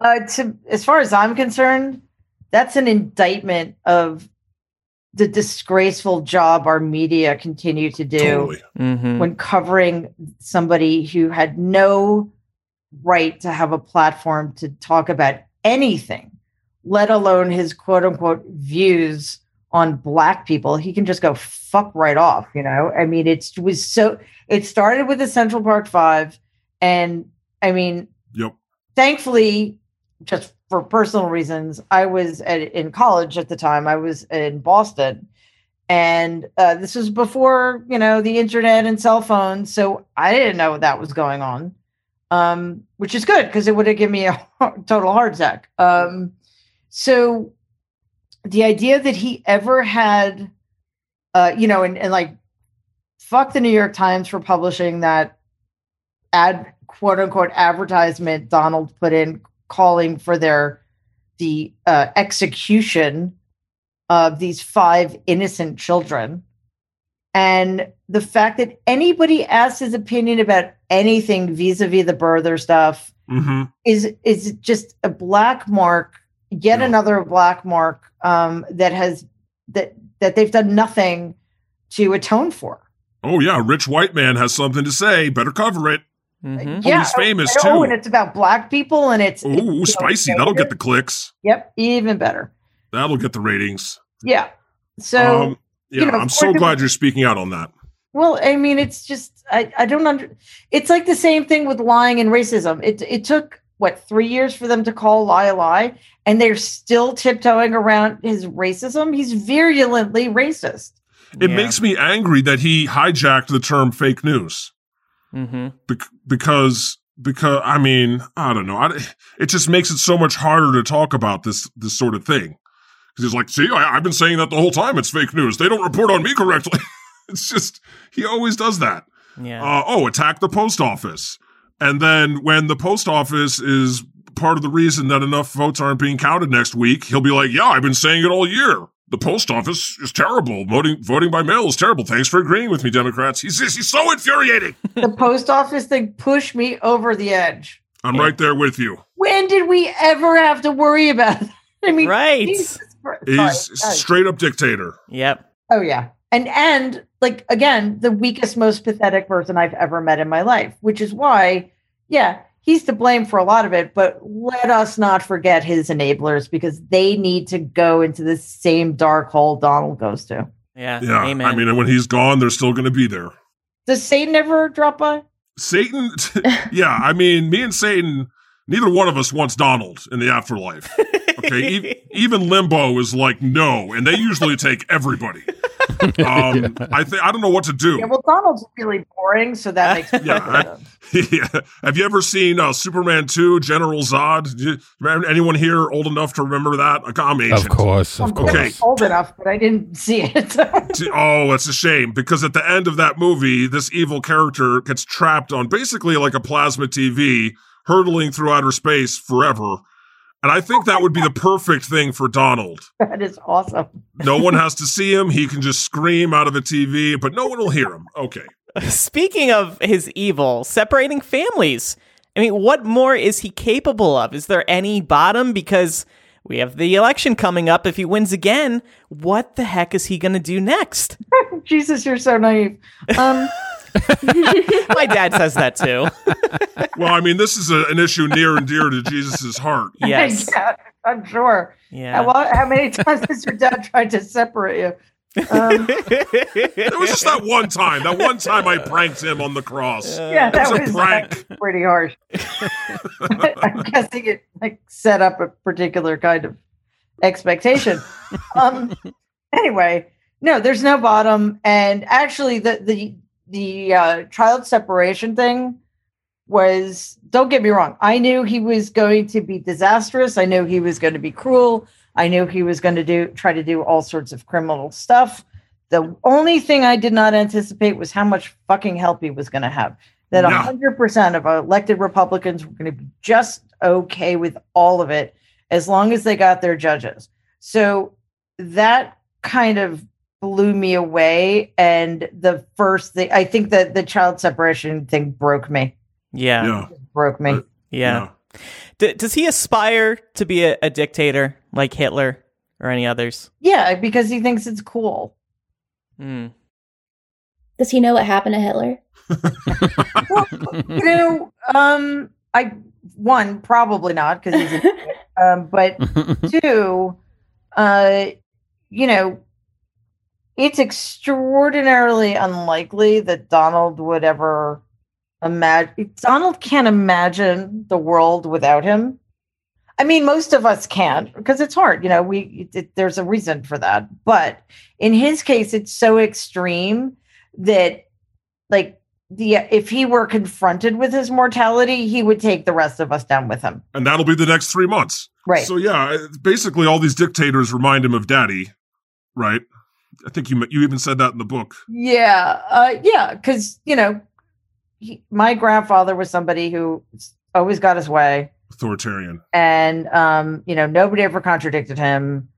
uh, to, as far as I'm concerned, that's an indictment of the disgraceful job our media continue to do totally. mm-hmm. when covering somebody who had no right to have a platform to talk about anything, let alone his quote-unquote views on black people. He can just go fuck right off, you know? I mean, it's, it was so, it started with the Central Park Five. And I mean, yep. thankfully, just for personal reasons, I was at, in college at the time. I was in Boston. And uh, this was before, you know, the internet and cell phones. So I didn't know that was going on, um, which is good because it would have given me a total heart attack. Um, so, the idea that he ever had, uh, you know, and, and like, fuck the New York Times for publishing that ad quote unquote advertisement Donald put in calling for their the uh, execution of these five innocent children. And the fact that anybody asks his opinion about anything vis-a-vis the birther stuff mm-hmm. is is just a black mark, yet yeah. another black mark um, that has that that they've done nothing to atone for. Oh yeah, rich white man has something to say. Better cover it. Mm-hmm. Yeah, oh, he's famous oh, too. Oh, and it's about black people, and it's oh spicy. Know, That'll get the clicks. Yep, even better. That'll get the ratings. Yeah. So. Um, Yeah, you know, I'm so glad you're speaking out on that. Well, I mean, it's just, I, I don't under, it's like the same thing with lying and racism. It it took, what, three years for them to call lie a lie, and they're still tiptoeing around his racism. He's virulently racist. It yeah. makes me angry that he hijacked the term fake news. Mm-hmm. Be- because, because, I mean, I don't know. I, it just makes it so much harder to talk about this this sort of thing. He's like, see, I, I've been saying that the whole time. It's fake news. They don't report on me correctly. It's just, he always does that. Yeah. Uh, oh, attack the post office. And then when the post office is part of the reason that enough votes aren't being counted next week, he'll be like, yeah, I've been saying it all year. The post office is terrible. Voting voting by mail is terrible. Thanks for agreeing with me, Democrats. He's, he's so infuriating. The post office thing pushed me over the edge. I'm yeah. right there with you. When did we ever have to worry about that? I mean, right. Jesus. He's Sorry. straight up dictator. Yep. Oh yeah. And and like again, the weakest, most pathetic person I've ever met in my life, which is why, yeah, he's to blame for a lot of it, but let us not forget his enablers because they need to go into the same dark hole Donald goes to. Yeah. Yeah. Amen. I mean, and when he's gone, they're still gonna be there. Does Satan ever drop by? Satan yeah, I mean, me and Satan, neither one of us wants Donald in the afterlife. Okay, e- even Limbo is like no, and they usually take everybody. Um, yeah. I think I don't know what to do. Yeah, well, Donald's really boring, so that makes sense. Yeah, yeah. Have you ever seen uh, Superman two, General Zod? You, anyone here old enough to remember that? Like, I'm ancient. Of course, of course. Okay. Old enough, but I didn't see it. Oh, that's a shame because at the end of that movie, this evil character gets trapped on basically like a plasma T V, hurtling through outer space forever. And I think that would be the perfect thing for Donald. That is awesome. No one has to see him. He can just scream out of the T V, but no one will hear him. Okay. Speaking of his evil, separating families. I mean, what more is he capable of? Is there any bottom? Because we have the election coming up. If he wins again, what the heck is he going to do next? Jesus, you're so naive. Um My dad says that too. Well, I mean, this is a, an issue near and dear to Jesus's heart. Yes, yeah, I'm sure. Yeah. How, how many times has your dad tried to separate you? Um, it was just that one time. That one time I pranked him on the cross. Yeah, that was, was a prank. Was pretty harsh. I'm guessing it like set up a particular kind of expectation. Um. Anyway, no, there's no bottom, and actually, the the. The uh, child separation thing was, don't get me wrong, I knew he was going to be disastrous. I knew he was going to be cruel. I knew he was going to do try to do all sorts of criminal stuff. The only thing I did not anticipate was how much fucking help he was going to have. That one hundred percent of elected Republicans were going to be just okay with all of it as long as they got their judges. So that kind of blew me away, and the first thing I think that the child separation thing broke me. Yeah, yeah. broke me. Uh, yeah. yeah. D- does he aspire to be a, a dictator like Hitler or any others? Yeah, because he thinks it's cool. Mm. Does he know what happened to Hitler? Well, you know, um, I one probably not because he's, a, um, but two, uh, you know. It's extraordinarily unlikely that Donald would ever imagine. Donald can't imagine the world without him. I mean, most of us can't because it's hard. You know, we it, it, there's a reason for that. But in his case, it's so extreme that, like, the if he were confronted with his mortality, he would take the rest of us down with him. And that'll be the next three months. Right. So, yeah, basically all these dictators remind him of daddy, right? I think you you even said that in the book. Yeah, uh, yeah, because you know he, my grandfather was somebody who always got his way. Authoritarian. And, um, you know, nobody ever contradicted him.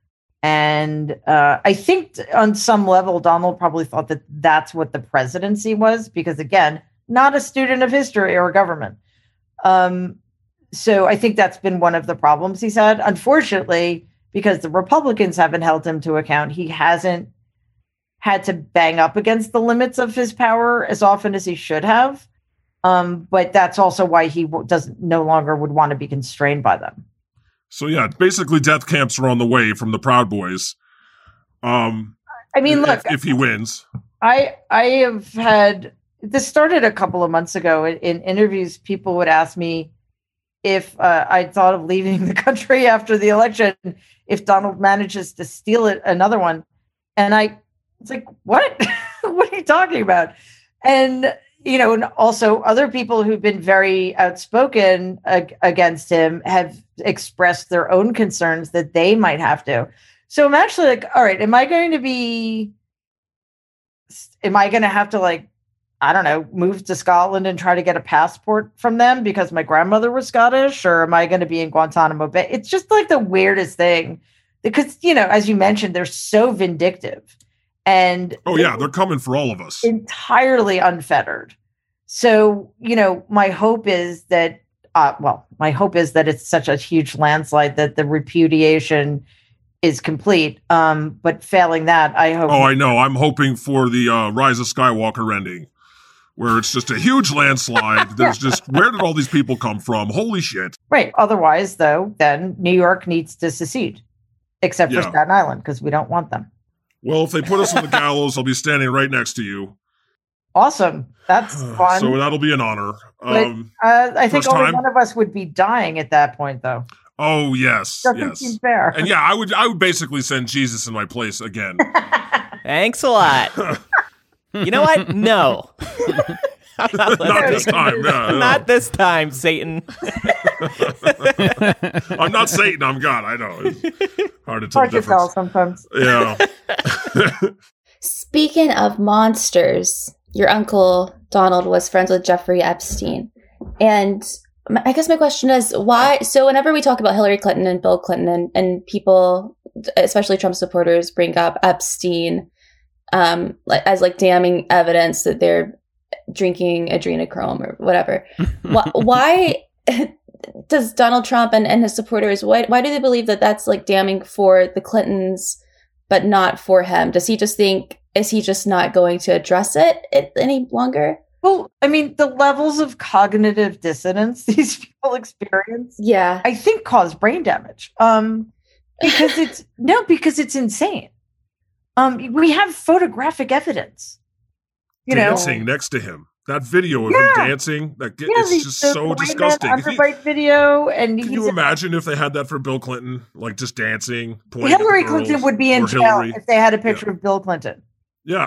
And uh, I think on some level, Donald probably thought that that's what the presidency was, because, again, not a student of history or government. Um, so I think that's been one of the problems he's had. Unfortunately, because the Republicans haven't held him to account, he hasn't had to bang up against the limits of his power as often as he should have. Um, but that's also why he doesn't no longer would want to be constrained by them. So, yeah, basically death camps are on the way from the Proud Boys. Um, I mean, look, if, if he wins. I I have had, this started a couple of months ago in, in interviews, people would ask me if uh, I thought of leaving the country after the election, if Donald manages to steal it, another one. And I was like, what? What are you talking about? And, you know, and also other people who've been very outspoken ag- against him have expressed their own concerns that they might have to. So I'm actually like, all right, am I going to be, am I going to have to like, I don't know, move to Scotland and try to get a passport from them because my grandmother was Scottish, or am I going to be in Guantanamo Bay? It's just like the weirdest thing because, you know, as you mentioned, they're so vindictive. And oh yeah, they're coming for all of us. Entirely unfettered. So, you know, my hope is that, uh, well, my hope is that it's such a huge landslide that the repudiation is complete. Um, but failing that, I hope. Oh, I know. I'm hoping for the uh, Rise of Skywalker ending, where it's just a huge landslide. There's just, where did all these people come from? Holy shit. Right. Otherwise, though, then New York needs to secede, except yeah. for Staten Island, because we don't want them. Well, if they put us on the gallows, I'll be standing right next to you. Awesome. That's fun. So that'll be an honor. But, um, uh, I think only time. One of us would be dying at that point, though. Oh, yes. Doesn't yes. seem fair. And yeah, I would I would basically send Jesus in my place again. Thanks a lot. You know what? No. Not this time. No, no. Not this time, Satan. I'm not Satan. I'm God. I know. It's hard to tell hard the difference. Hard to tell sometimes. Yeah. Speaking of monsters, your uncle Donald was friends with Jeffrey Epstein. And I guess my question is why? So whenever we talk about Hillary Clinton and Bill Clinton and, and people, especially Trump supporters, bring up Epstein um, as like damning evidence that they're drinking adrenochrome or whatever. why, why does Donald Trump and, and his supporters, why, why do they believe that that's like damning for the Clintons, but not for him? Does he just think, is he just not going to address it any longer? Well, I mean, the levels of cognitive dissonance these people experience, yeah, I think cause brain damage. Um, because it's, no, because it's insane. Um, we have photographic evidence. You dancing know. Next to him. That video of yeah. him dancing, that yeah, it's just so disgusting. Underbite video, and can you imagine if they had that for Bill Clinton, like just dancing? Hillary Clinton would be in jail if they had a picture yeah. of Bill Clinton. Yeah,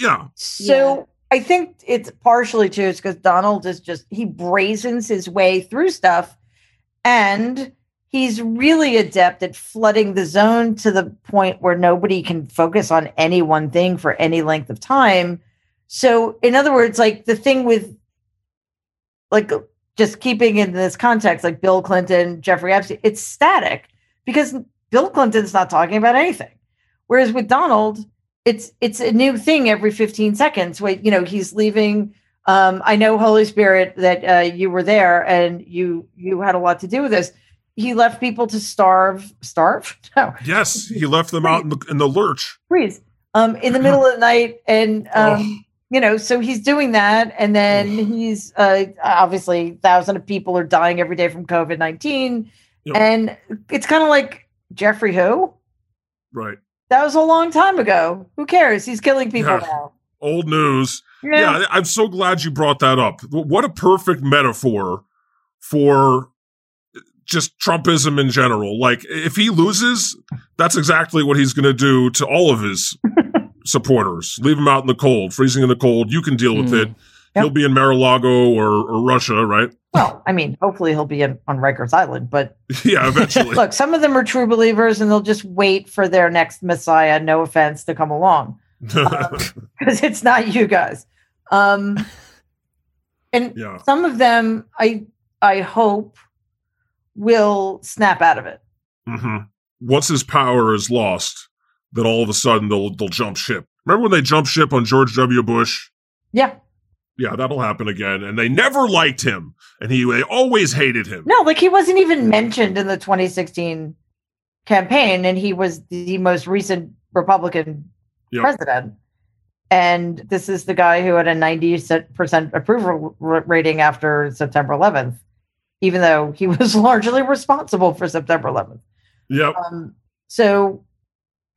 yeah. So yeah. I think it's partially too, it's because Donald is just, he brazens his way through stuff, and he's really adept at flooding the zone to the point where nobody can focus on any one thing for any length of time. So in other words, like the thing with, like just keeping in this context, like Bill Clinton, Jeffrey Epstein, it's static because Bill Clinton's not talking about anything. Whereas with Donald, it's it's a new thing every fifteen seconds. Wait, you know, he's leaving. Um, I know, Holy Spirit, that uh, you were there and you you had a lot to do with this. He left people to starve, starve. No. Yes, he left them out in the, in the lurch. Freeze. Um, in the middle of the night and. Um, You know, so he's doing that. And then he's uh, obviously thousands of people are dying every day from COVID nineteen. Yep. And it's kind of like Jeffrey who? Right. That was a long time ago. Who cares? He's killing people yeah. now. Old news. Yeah. yeah. I'm so glad you brought that up. What a perfect metaphor for just Trumpism in general. Like if he loses, that's exactly what he's going to do to all of his supporters. Leave them out in the cold, freezing in the cold. You can deal with mm. it. Yep. He'll be in Mar-a-Lago or, or Russia, right? Well, I mean, hopefully he'll be in, on Rikers Island, but yeah, eventually. Look, some of them are true believers and they'll just wait for their next messiah, no offense, to come along. Because um, it's not you guys. Um, And yeah. some of them, I I hope, will snap out of it. Mm-hmm. Once his power is lost, then all of a sudden they'll they'll jump ship. Remember when they jumped ship on George W. Bush? Yeah. Yeah, that'll happen again. And they never liked him. And he they always hated him. No, like he wasn't even mentioned in the twenty sixteen campaign. And he was the most recent Republican yep. president. And this is the guy who had a ninety percent approval rating after September eleventh, even though he was largely responsible for September eleventh. Yep. Um, so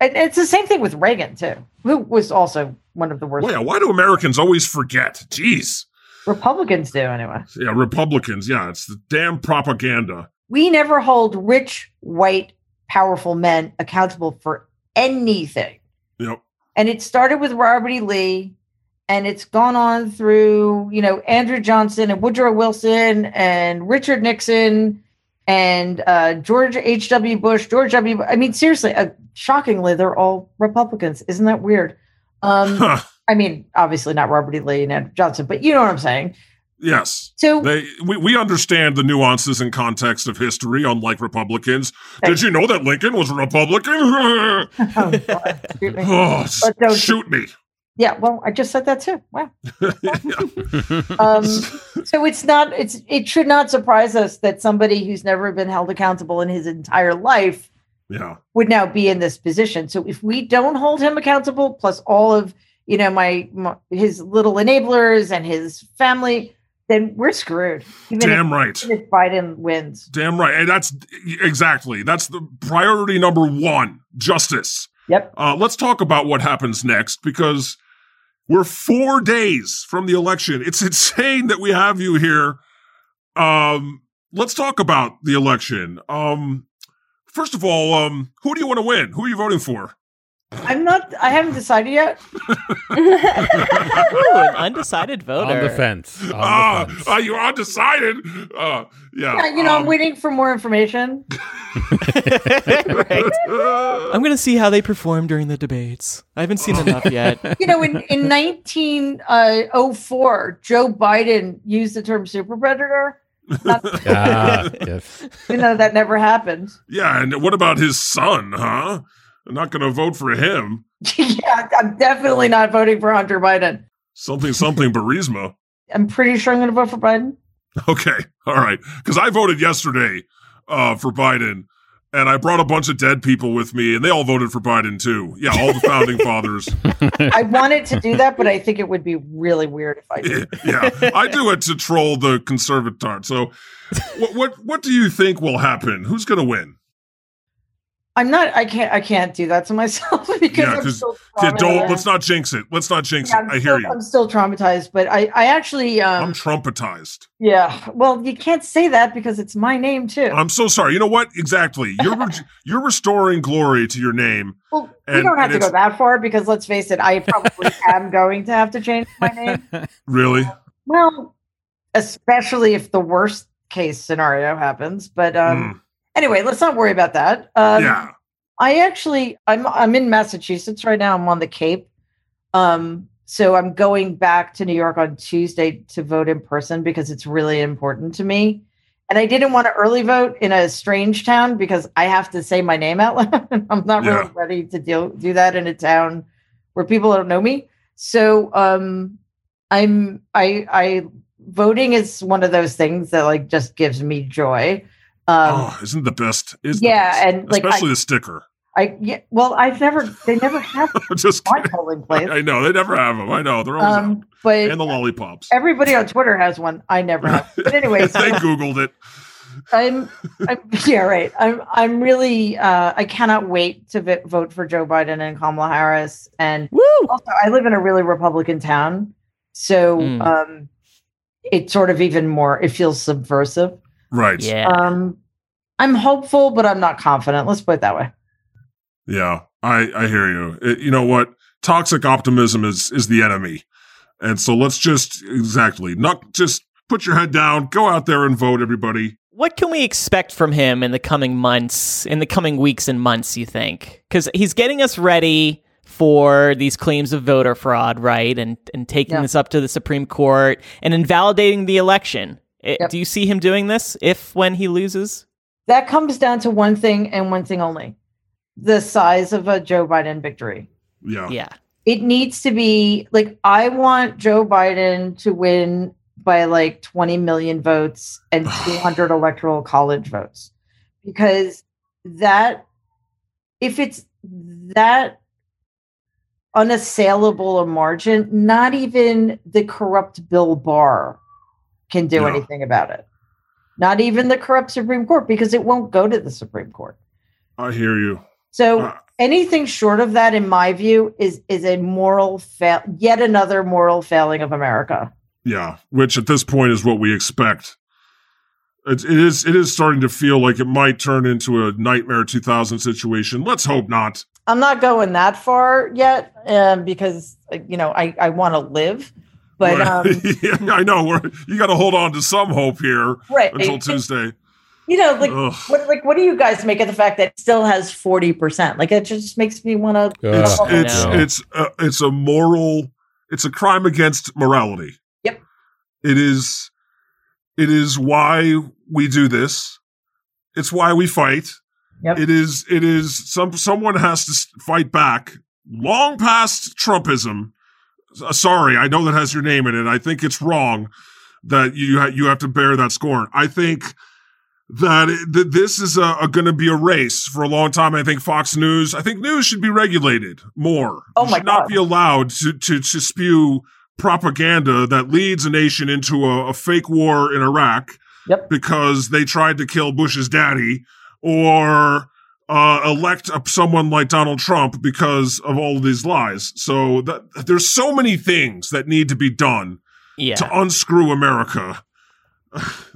it, it's the same thing with Reagan, too, who was also one of the worst. Well, yeah, why do Americans always forget? Jeez. Republicans do, anyway. Yeah, Republicans. Yeah, it's the damn propaganda. We never hold rich, white, powerful men accountable for anything. Yep. And it started with Robert E. Lee, and it's gone on through, you know, Andrew Johnson and Woodrow Wilson and Richard Nixon and uh, George H W. Bush, George W. I mean, seriously, uh, shockingly, they're all Republicans. Isn't that weird? Um, huh. I mean, obviously not Robert E. Lee and Andrew Johnson, but you know what I'm saying. Yes. So they, we, we understand the nuances and context of history, unlike Republicans. Thanks. Did you know that Lincoln was a Republican? Oh, God, shoot me. Oh, but shoot me. Yeah, well, I just said that too. Wow. um, so it's not, it's, it should not surprise us that somebody who's never been held accountable in his entire life yeah. would now be in this position. So if we don't hold him accountable, plus all of, you know, my, my his little enablers and his family, then we're screwed. Even Damn if, right. Even if Biden wins. Damn right. And that's exactly. That's the priority number one, justice. Yep. Uh, let's talk about what happens next, because we're four days from the election. It's insane that we have you here. Um, let's talk about the election. Um, first of all, um, who do you want to win? Who are you voting for? I'm not, I haven't decided yet. Ooh, an undecided voter. On the fence. On uh, the fence. Uh, you're undecided. Uh, yeah. yeah. You know, um, I'm waiting for more information. Right. I'm going to see how they perform during the debates. I haven't seen enough yet. You know, in, in nineteen oh four, Joe Biden used the term super predator. ah, yes. You know, that never happened. Yeah. And what about his son, huh? I'm not going to vote for him. Yeah, I'm definitely not voting for Hunter Biden. Something, something, Burisma. I'm pretty sure I'm going to vote for Biden. Okay. All right. Because I voted yesterday uh, for Biden, and I brought a bunch of dead people with me, and they all voted for Biden, too. Yeah, all the founding fathers. I wanted to do that, but I think it would be really weird if I did. Yeah, yeah. I do it to troll the conservatard. So what, what, what do you think will happen? Who's going to win? I'm not. I can't. I can't do that to myself because yeah, I'm still traumatized. Don't, let's not jinx it. Let's not jinx yeah, it. I'm I still, hear you. I'm still traumatized, but I. I actually. Um, I'm traumatized. Yeah. Well, you can't say that because it's my name too. I'm so sorry. You know what? Exactly. You're re- you're restoring glory to your name. Well, and, we don't have to go that far because let's face it. I probably am going to have to change my name. Really? Well, especially if the worst case scenario happens, but. um mm. Anyway, let's not worry about that. Um, yeah. I actually, I'm I'm in Massachusetts right now. I'm on the Cape. Um, so I'm going back to New York on Tuesday to vote in person because it's really important to me. And I didn't want to early vote in a strange town because I have to say my name out loud. I'm not yeah. really ready to deal, do that in a town where people don't know me. So um, I'm I I voting is one of those things that like just gives me joy. Um, oh, isn't the best? Isn't yeah, the best. And like, especially I, the sticker. I yeah, well, I've never. They never have. Just my polling place. I, I know they never have them. I know they're always um, out. But and the lollipops. Everybody on Twitter has one. I never have. But anyways, they Googled it. I'm, I'm. Yeah, right. I'm. I'm really. Uh, I cannot wait to v- vote for Joe Biden and Kamala Harris. And Woo! Also, I live in a really Republican town, so mm. um, it's sort of even more. It feels subversive. Right. Yeah. Um, I'm hopeful, but I'm not confident. Let's put it that way. Yeah, I, I hear you. It, you know what? Toxic optimism is is the enemy. And so let's just exactly not just put your head down, go out there and vote, everybody. What can we expect from him in the coming months, in the coming weeks and months, you think? Because he's getting us ready for these claims of voter fraud, right? And and taking yeah. this up to the Supreme Court and invalidating the election. It, yep. Do you see him doing this if, when he loses? That comes down to one thing and one thing only. The size of a Joe Biden victory. Yeah. Yeah. It needs to be like, I want Joe Biden to win by like twenty million votes and two hundred electoral college votes, because that, if it's that unassailable a margin, not even the corrupt Bill Barr can do no. anything about it. Not even the corrupt Supreme Court, because it won't go to the Supreme Court. I hear you. So uh, anything short of that, in my view, is is a moral fail, yet another moral failing of America. Yeah, which at this point is what we expect. It, it is it is starting to feel like it might turn into a nightmare two thousand situation. Let's hope not. I'm not going that far yet, um, because you know I, I want to live. But um, yeah, I know we're, you got to hold on to some hope here right. until Tuesday. You know, like what, like what do you guys make of the fact that it still has forty percent? Like it just makes me want to. It's it's no. it's, a, it's a moral. It's a crime against morality. Yep. It is. It is why we do this. It's why we fight. Yep. It is. It is. Some someone has to fight back. Long past Trumpism. Sorry, I know that has your name in it. I think it's wrong that you ha- you have to bear that scorn. I think that it, th- this is a, a going to be a race for a long time. I think Fox News, I think news should be regulated more. Oh my God. Should not be allowed to, to, to spew propaganda that leads a nation into a, a fake war in Iraq yep. because they tried to kill Bush's daddy, or Uh, elect up someone like Donald Trump because of all of these lies. So that, there's so many things that need to be done yeah. to unscrew America.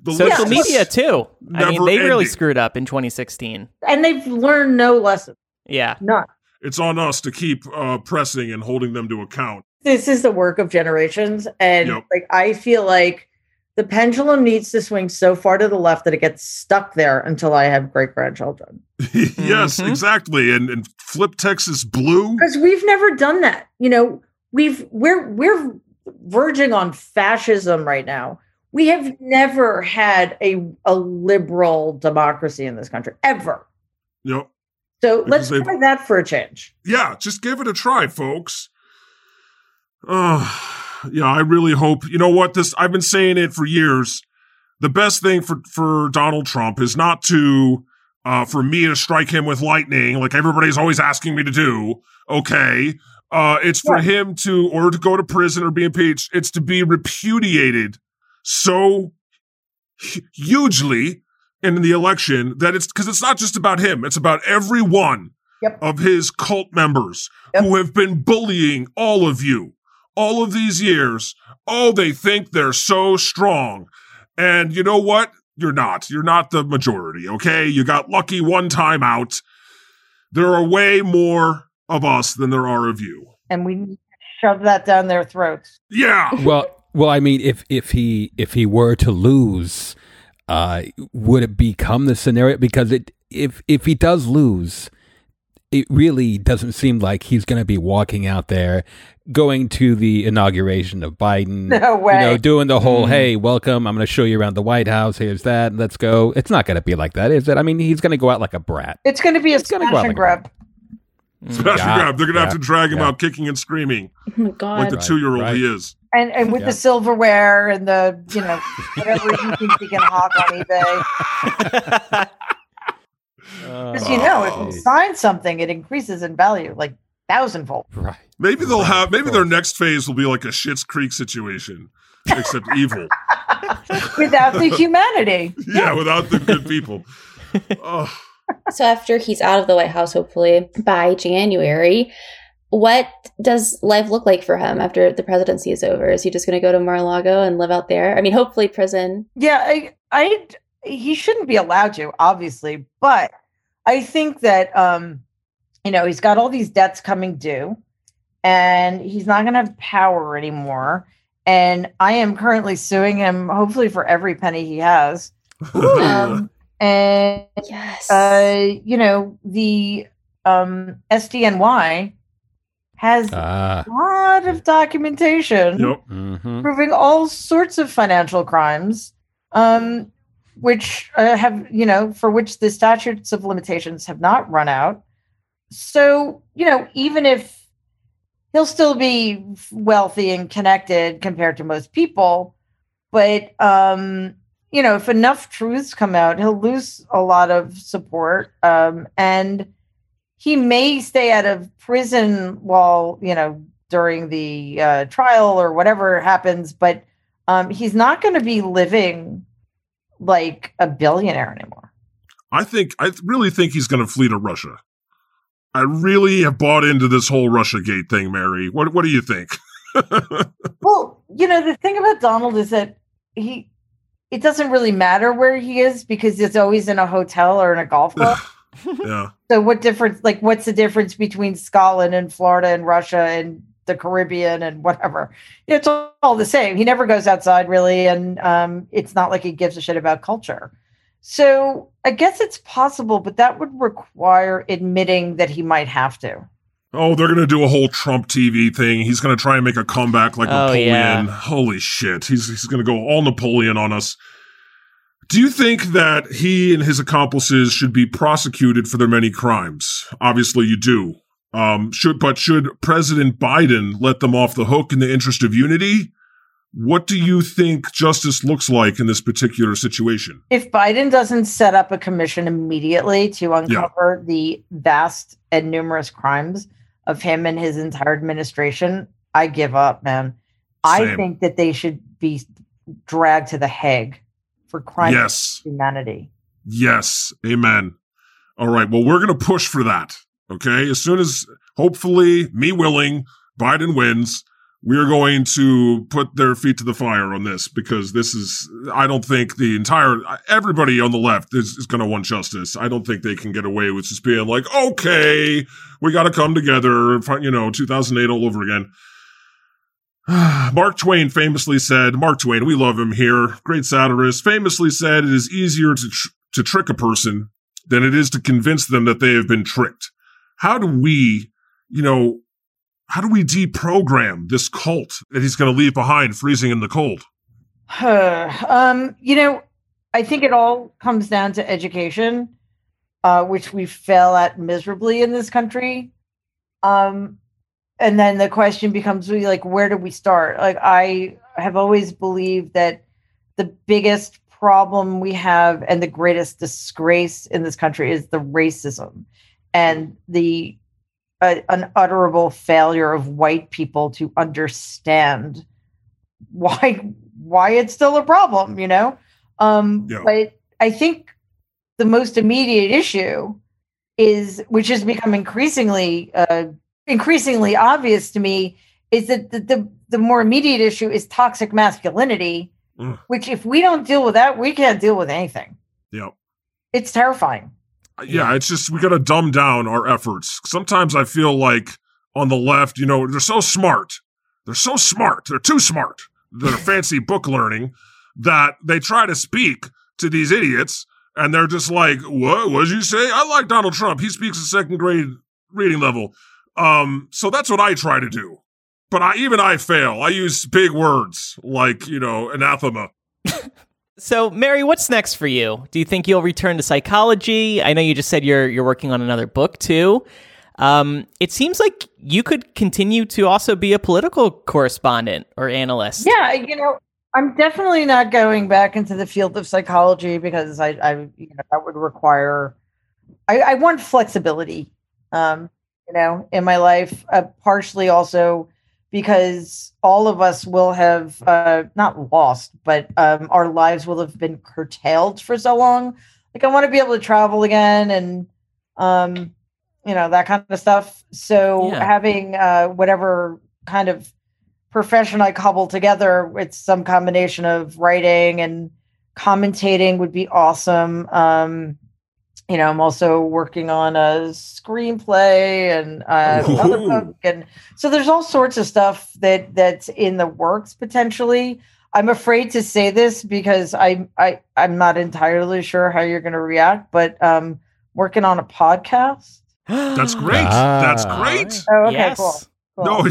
The social media too. I mean, they ending. really screwed up in twenty sixteen, and they've learned no lesson. Yeah, none. It's on us to keep uh, pressing and holding them to account. This is the work of generations, and yep. like I feel like the pendulum needs to swing so far to the left that it gets stuck there until I have great grandchildren. Yes, mm-hmm. exactly. And and flip Texas blue. Because we've never done that. You know, we've we're we're verging on fascism right now. We have never had a a liberal democracy in this country ever. Yep. So because let's try that for a change. Yeah, just give it a try, folks. Oh, yeah, I really hope. You know what? This I've been saying it for years. The best thing for for Donald Trump is not to Uh, for me to strike him with lightning, like everybody's always asking me to do, okay, uh, it's for yeah. him to, or to go to prison or be impeached, it's to be repudiated so hugely in the election that it's, because it's not just about him, it's about every one yep. of his cult members yep. who have been bullying all of you all of these years. Oh, they think they're so strong. And you know what? You're not. You're not the majority, okay? You got lucky one time out. There are way more of us than there are of you. And we need to shove that down their throats. Yeah. Well, well, I mean, if if he if he were to lose, uh, would it become the scenario? Because it if if he does lose, it really doesn't seem like he's going to be walking out there, going to the inauguration of Biden, no way. You know, doing the whole, mm. hey, welcome, I'm going to show you around the White House, here's that, let's go. It's not going to be like that, is it? I mean, he's going to go out like a brat. It's going to be a smash and like grab. Smash yeah, and grab. They're going to yeah, have to drag him yeah. out kicking and screaming. Oh my God. Like the right, two-year-old right. he is. And and with yeah. the silverware and the, you know, whatever you think he can hawk on eBay. Because, you know, if you sign something, it increases in value like thousandfold. Right. Maybe they'll have, maybe their next phase will be like a Schitt's Creek situation, except evil. Without the humanity. Yeah, without the good people. Oh. So after he's out of the White House, hopefully by January, what does life look like for him after the presidency is over? Is he just going to go to Mar-a-Lago and live out there? I mean, hopefully prison. Yeah, I... I he shouldn't be allowed to, obviously, but I think that, um, you know, he's got all these debts coming due and he's not going to have power anymore. And I am currently suing him, hopefully for every penny he has. um, and, yes. uh, you know, the um, S D N Y has ah. a lot of documentation yep. mm-hmm. proving all sorts of financial crimes, um, which uh, have, you know, for which the statutes of limitations have not run out. So, you know, even if he'll still be wealthy and connected compared to most people, but, um, you know, if enough truths come out, he'll lose a lot of support. Um, and he may stay out of prison while, you know, during the uh, trial or whatever happens, but um, he's not going to be living like a billionaire anymore. I think, I really think he's going to flee to Russia. I really have bought into this whole Russiagate thing, Mary. What what do you think? Well, you know, the thing about Donald is that he, it doesn't really matter where he is because it's always in a hotel or in a golf club. Yeah. So what difference, like what's the difference between Scotland and Florida and Russia and the Caribbean and whatever? It's all the same. He never goes outside really. And um, it's not like he gives a shit about culture. So I guess it's possible, but that would require admitting that he might have to. Oh, they're going to do a whole Trump T V thing. He's going to try and make a comeback like oh, Napoleon. Yeah. Holy shit. He's he's going to go all Napoleon on us. Do you think that he and his accomplices should be prosecuted for their many crimes? Obviously you do. Um, should but should President Biden let them off the hook in the interest of unity? What do you think justice looks like in this particular situation? If Biden doesn't set up a commission immediately to uncover yeah. the vast and numerous crimes of him and his entire administration, I give up, man. Same. I think that they should be dragged to the Hague for crimes yes. against humanity. Yes. Amen. All right. Well, we're going to push for that. Okay. As soon as, hopefully, me willing, Biden wins, we're going to put their feet to the fire on this because this is, I don't think the entire, everybody on the left is, is going to want justice. I don't think they can get away with just being like, okay, we got to come together, you know, two thousand eight all over again. Mark Twain famously said, Mark Twain, we love him here, great satirist, famously said it is easier to tr- to trick a person than it is to convince them that they have been tricked. How do we, you know, How do we deprogram this cult that he's going to leave behind freezing in the cold? Huh. Um, you know, I think it all comes down to education, uh, which we fail at miserably in this country. Um, and then the question becomes, like, where do we start? Like, I have always believed that the biggest problem we have and the greatest disgrace in this country is the racism and the A, an unutterable failure of white people to understand why why it's still a problem, you know? Um, yeah. But I think the most immediate issue is, which has become increasingly uh, increasingly obvious to me, is that the, the, the more immediate issue is toxic masculinity, mm. which if we don't deal with that, we can't deal with anything. Yeah. It's terrifying. Yeah, it's just, we got to dumb down our efforts. Sometimes I feel like on the left, you know, they're so smart. They're so smart. They're too smart. They're fancy book learning that they try to speak to these idiots and they're just like, what was you say? I like Donald Trump. He speaks at second grade reading level. Um, so that's what I try to do. But I, even I fail. I use big words like, you know, anathema. So, Mary, what's next for you? Do you think you'll return to psychology? I know you just said you're you're working on another book, too. Um, it seems like you could continue to also be a political correspondent or analyst. Yeah, you know, I'm definitely not going back into the field of psychology because I, I you know, that would require, I, I want flexibility, um, you know, in my life, uh, partially also because all of us will have uh, not lost, but um, our lives will have been curtailed for so long. Like I want to be able to travel again and, um, you know, that kind of stuff. So yeah. having uh, whatever kind of profession I cobble together, it's some combination of writing and commentating would be awesome. Um, you know, I'm also working on a screenplay and uh, another book, and so there's all sorts of stuff that that's in the works potentially. I'm afraid to say this because I I I'm not entirely sure how you're going to react, but um, working on a podcast. That's great. Ah. That's great. Oh, okay, yes. Cool. No,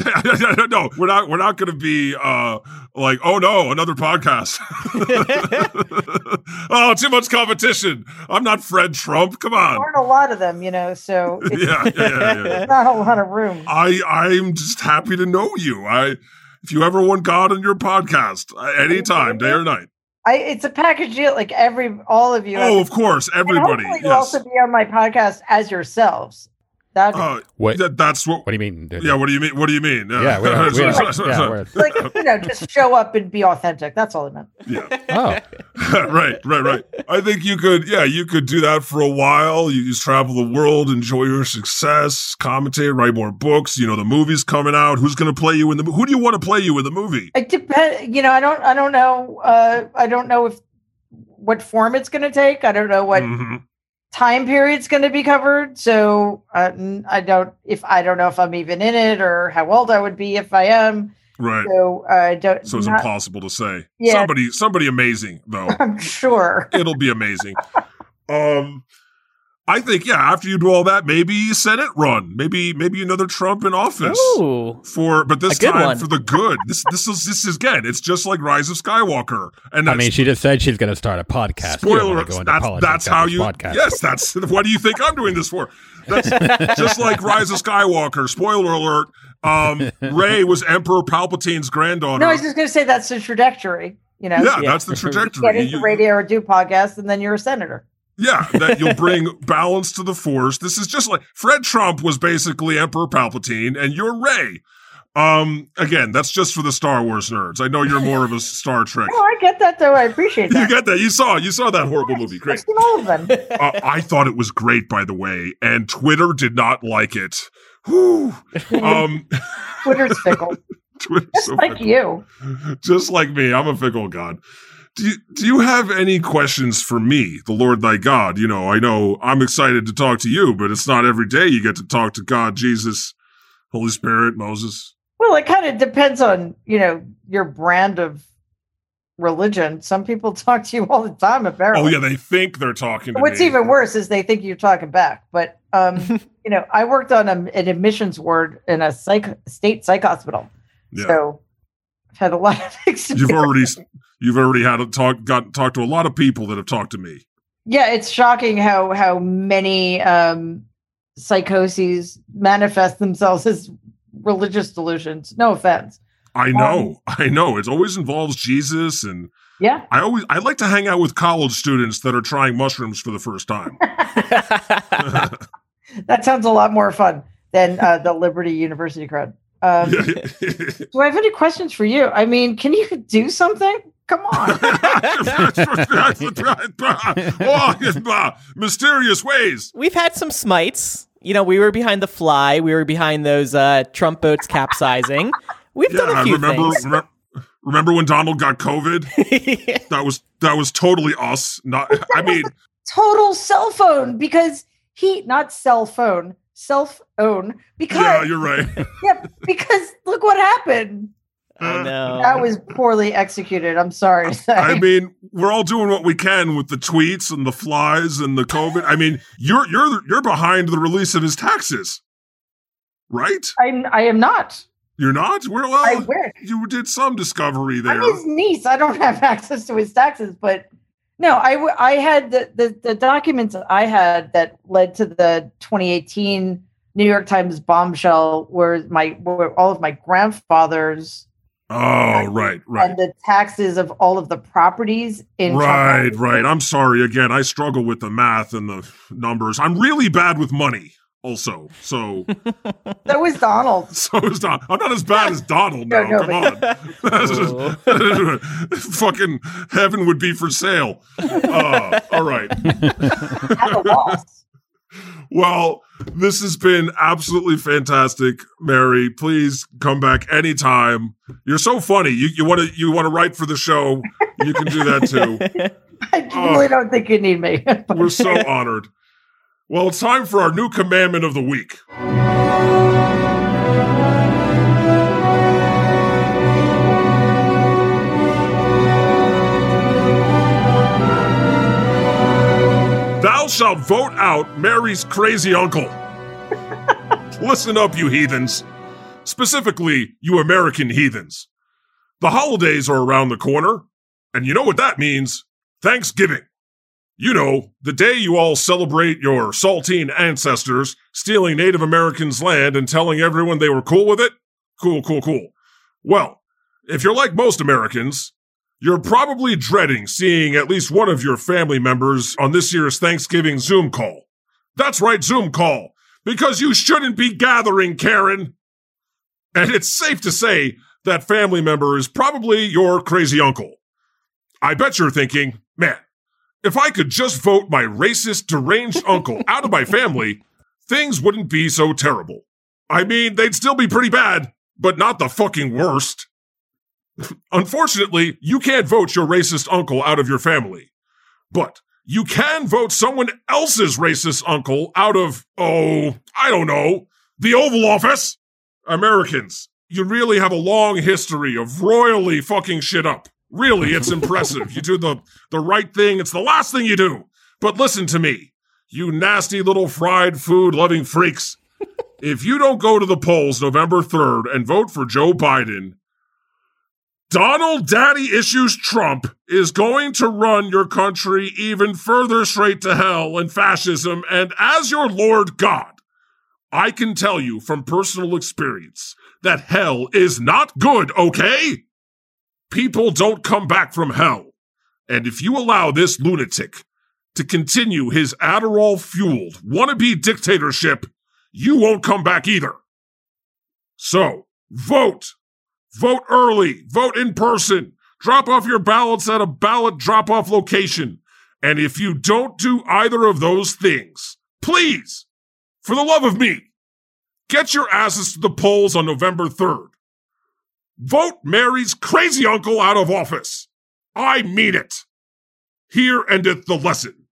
no, we're not. We're not going to be uh, like, oh no, another podcast. Oh, too much competition. I'm not Fred Trump. Come on. There aren't a lot of them, you know. So it's yeah, yeah, yeah, yeah. Not a lot of room. I, I'm just happy to know you. I, if you ever want God on your podcast, anytime, day or night. I, it's a package deal, like every all of you. Oh, of course, everybody. Yes. You'll also be on my podcast as yourselves. That uh, what? That, that's what. What do you mean? Dude? Yeah. What do you mean? What do you mean? Yeah. yeah, we're, we're, sorry, sorry, yeah sorry. Like, you know, just show up and be authentic. That's all it meant. Yeah. Oh. right. Right. Right. I think you could. Yeah, you could do that for a while. You just travel the world, enjoy your success, commentate, write more books. You know, the movie's coming out. Who's going to play you in the? Who do you want to play you in the movie? It depends. You know, I don't. I don't know. Uh, I don't know if what form it's going to take. I don't know what. Mm-hmm. Time period's going to be covered, so uh, I don't. If I don't know if I'm even in it or how old I would be if I am. Right. So uh, I don't. So it's not, impossible to say. Yeah. Somebody, somebody amazing though. I'm sure it'll be amazing. um, I think yeah. After you do all that, maybe Senate run. Maybe maybe another Trump in office. Ooh. For but this time one. For the good. This this is this is again. It's just like Rise of Skywalker. And I mean, she just said she's going to start a podcast. Spoiler: go into That's, that's how you. Podcast. Yes, that's what do you think I'm doing this for? That's just like Rise of Skywalker. Spoiler alert: um, Rey was Emperor Palpatine's granddaughter. No, I was just going to say that's the trajectory. You know, yeah, yeah. That's the trajectory. Get into radio or do podcasts, and then you're a senator. Yeah, that you'll bring balance to the force. This is just like Fred Trump was basically Emperor Palpatine, and you're Rey. Um, again, that's just for the Star Wars nerds. I know you're more of a Star Trek. Oh, I get that though. I appreciate that. You get that. You saw. You saw that horrible movie. Great. uh, I thought it was great, by the way, and Twitter did not like it. Whew. Um, Twitter's fickle. Twitter's just so like fickle. You. Just like me. I'm a fickle god. Do you, do you have any questions for me, the Lord thy God? You know, I know I'm excited to talk to you, but it's not every day you get to talk to God, Jesus, Holy Spirit, Moses. Well, it kind of depends on, you know, your brand of religion. Some people talk to you all the time, apparently. Oh, yeah, they think they're talking to What's me. Even worse is they think you're talking back. But, um, you know, I worked on a, an admissions ward in a psych, state psych hospital. Yeah. So I've had a lot of experience. You've already... You've already had a talk, got talked to a lot of people that have talked to me. Yeah, it's shocking how how many um, psychoses manifest themselves as religious delusions. No offense. I know, um, I know. It always involves Jesus, and yeah, I always I like to hang out with college students that are trying mushrooms for the first time. That sounds a lot more fun than uh, the Liberty University crowd. Um, do I have any questions for you? I mean, can you do something? Come on. Mysterious ways. We've had some smites. You know, we were behind the fly. We were behind those uh, Trump boats capsizing. We've yeah, done a few remember, things. Remember, remember when Donald got COVID? yeah. That was that was totally us. Not I mean, total cell phone because he not cell phone self own because yeah, you're right. yeah, because look what happened. I know. That was poorly executed. I'm sorry. I mean, we're all doing what we can with the tweets and the flies and the COVID. I mean, you're you're you're behind the release of his taxes, right? I I am not. You're not? We're well. I wish. You did some discovery there. I'm his niece. I don't have access to his taxes, but no, I I had the the, the documents I had that led to the twenty eighteen New York Times bombshell, where my where all of my grandfather's. Oh, right, right. And the taxes of all of the properties in Right, China. Right. I'm sorry. Again, I struggle with the math and the numbers. I'm really bad with money also. So So is Donald. So is Donald. I'm not as bad as Donald now. No, no, Come but- on. Fucking heaven would be for sale. Uh, all right. At a loss. Well, this has been absolutely fantastic, Mary. Please come back anytime. You're so funny. You you want to you want to write for the show. You can do that too. I really uh, don't think you need me. We're so honored. Well, it's time for our new commandment of the week. Thou shalt vote out Mary's crazy uncle. Listen up, you heathens. specifically you American heathens. The holidays are around the corner, and you know what that means, Thanksgiving. You know, the day you all celebrate your saltine ancestors stealing Native Americans' land and telling everyone they were cool with it? Cool, cool, cool. Well, if you're like most Americans, you're probably dreading seeing at least one of your family members on this year's Thanksgiving Zoom call. That's right, Zoom call, because you shouldn't be gathering, Karen. And it's safe to say that family member is probably your crazy uncle. I bet you're thinking, man, if I could just vote my racist, deranged uncle out of my family, things wouldn't be so terrible. I mean, they'd still be pretty bad, but not the fucking worst. Unfortunately, you can't vote your racist uncle out of your family. But you can vote someone else's racist uncle out of, oh, I don't know, the Oval Office. Americans, you really have a long history of royally fucking shit up. Really, it's impressive. You do the, the right thing. It's the last thing you do. But listen to me, you nasty little fried food-loving freaks. If you don't go to the polls November third and vote for Joe Biden, Donald Daddy Issues Trump is going to run your country even further straight to hell and fascism. And as your Lord God, I can tell you from personal experience that hell is not good, okay? People don't come back from hell. And if you allow this lunatic to continue his Adderall-fueled wannabe dictatorship, you won't come back either. So, vote. Vote early. Vote in person. Drop off your ballots at a ballot drop-off location. And if you don't do either of those things, please, for the love of me, get your asses to the polls on November third. Vote Mary's crazy uncle out of office. I mean it. Here endeth the lesson.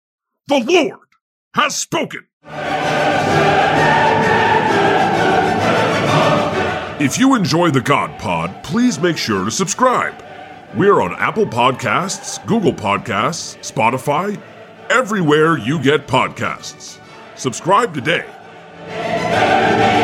The Lord has spoken. If you enjoy The God Pod, please make sure to subscribe. We're on Apple Podcasts, Google Podcasts, Spotify, everywhere you get podcasts. Subscribe today. Hey, hey, hey.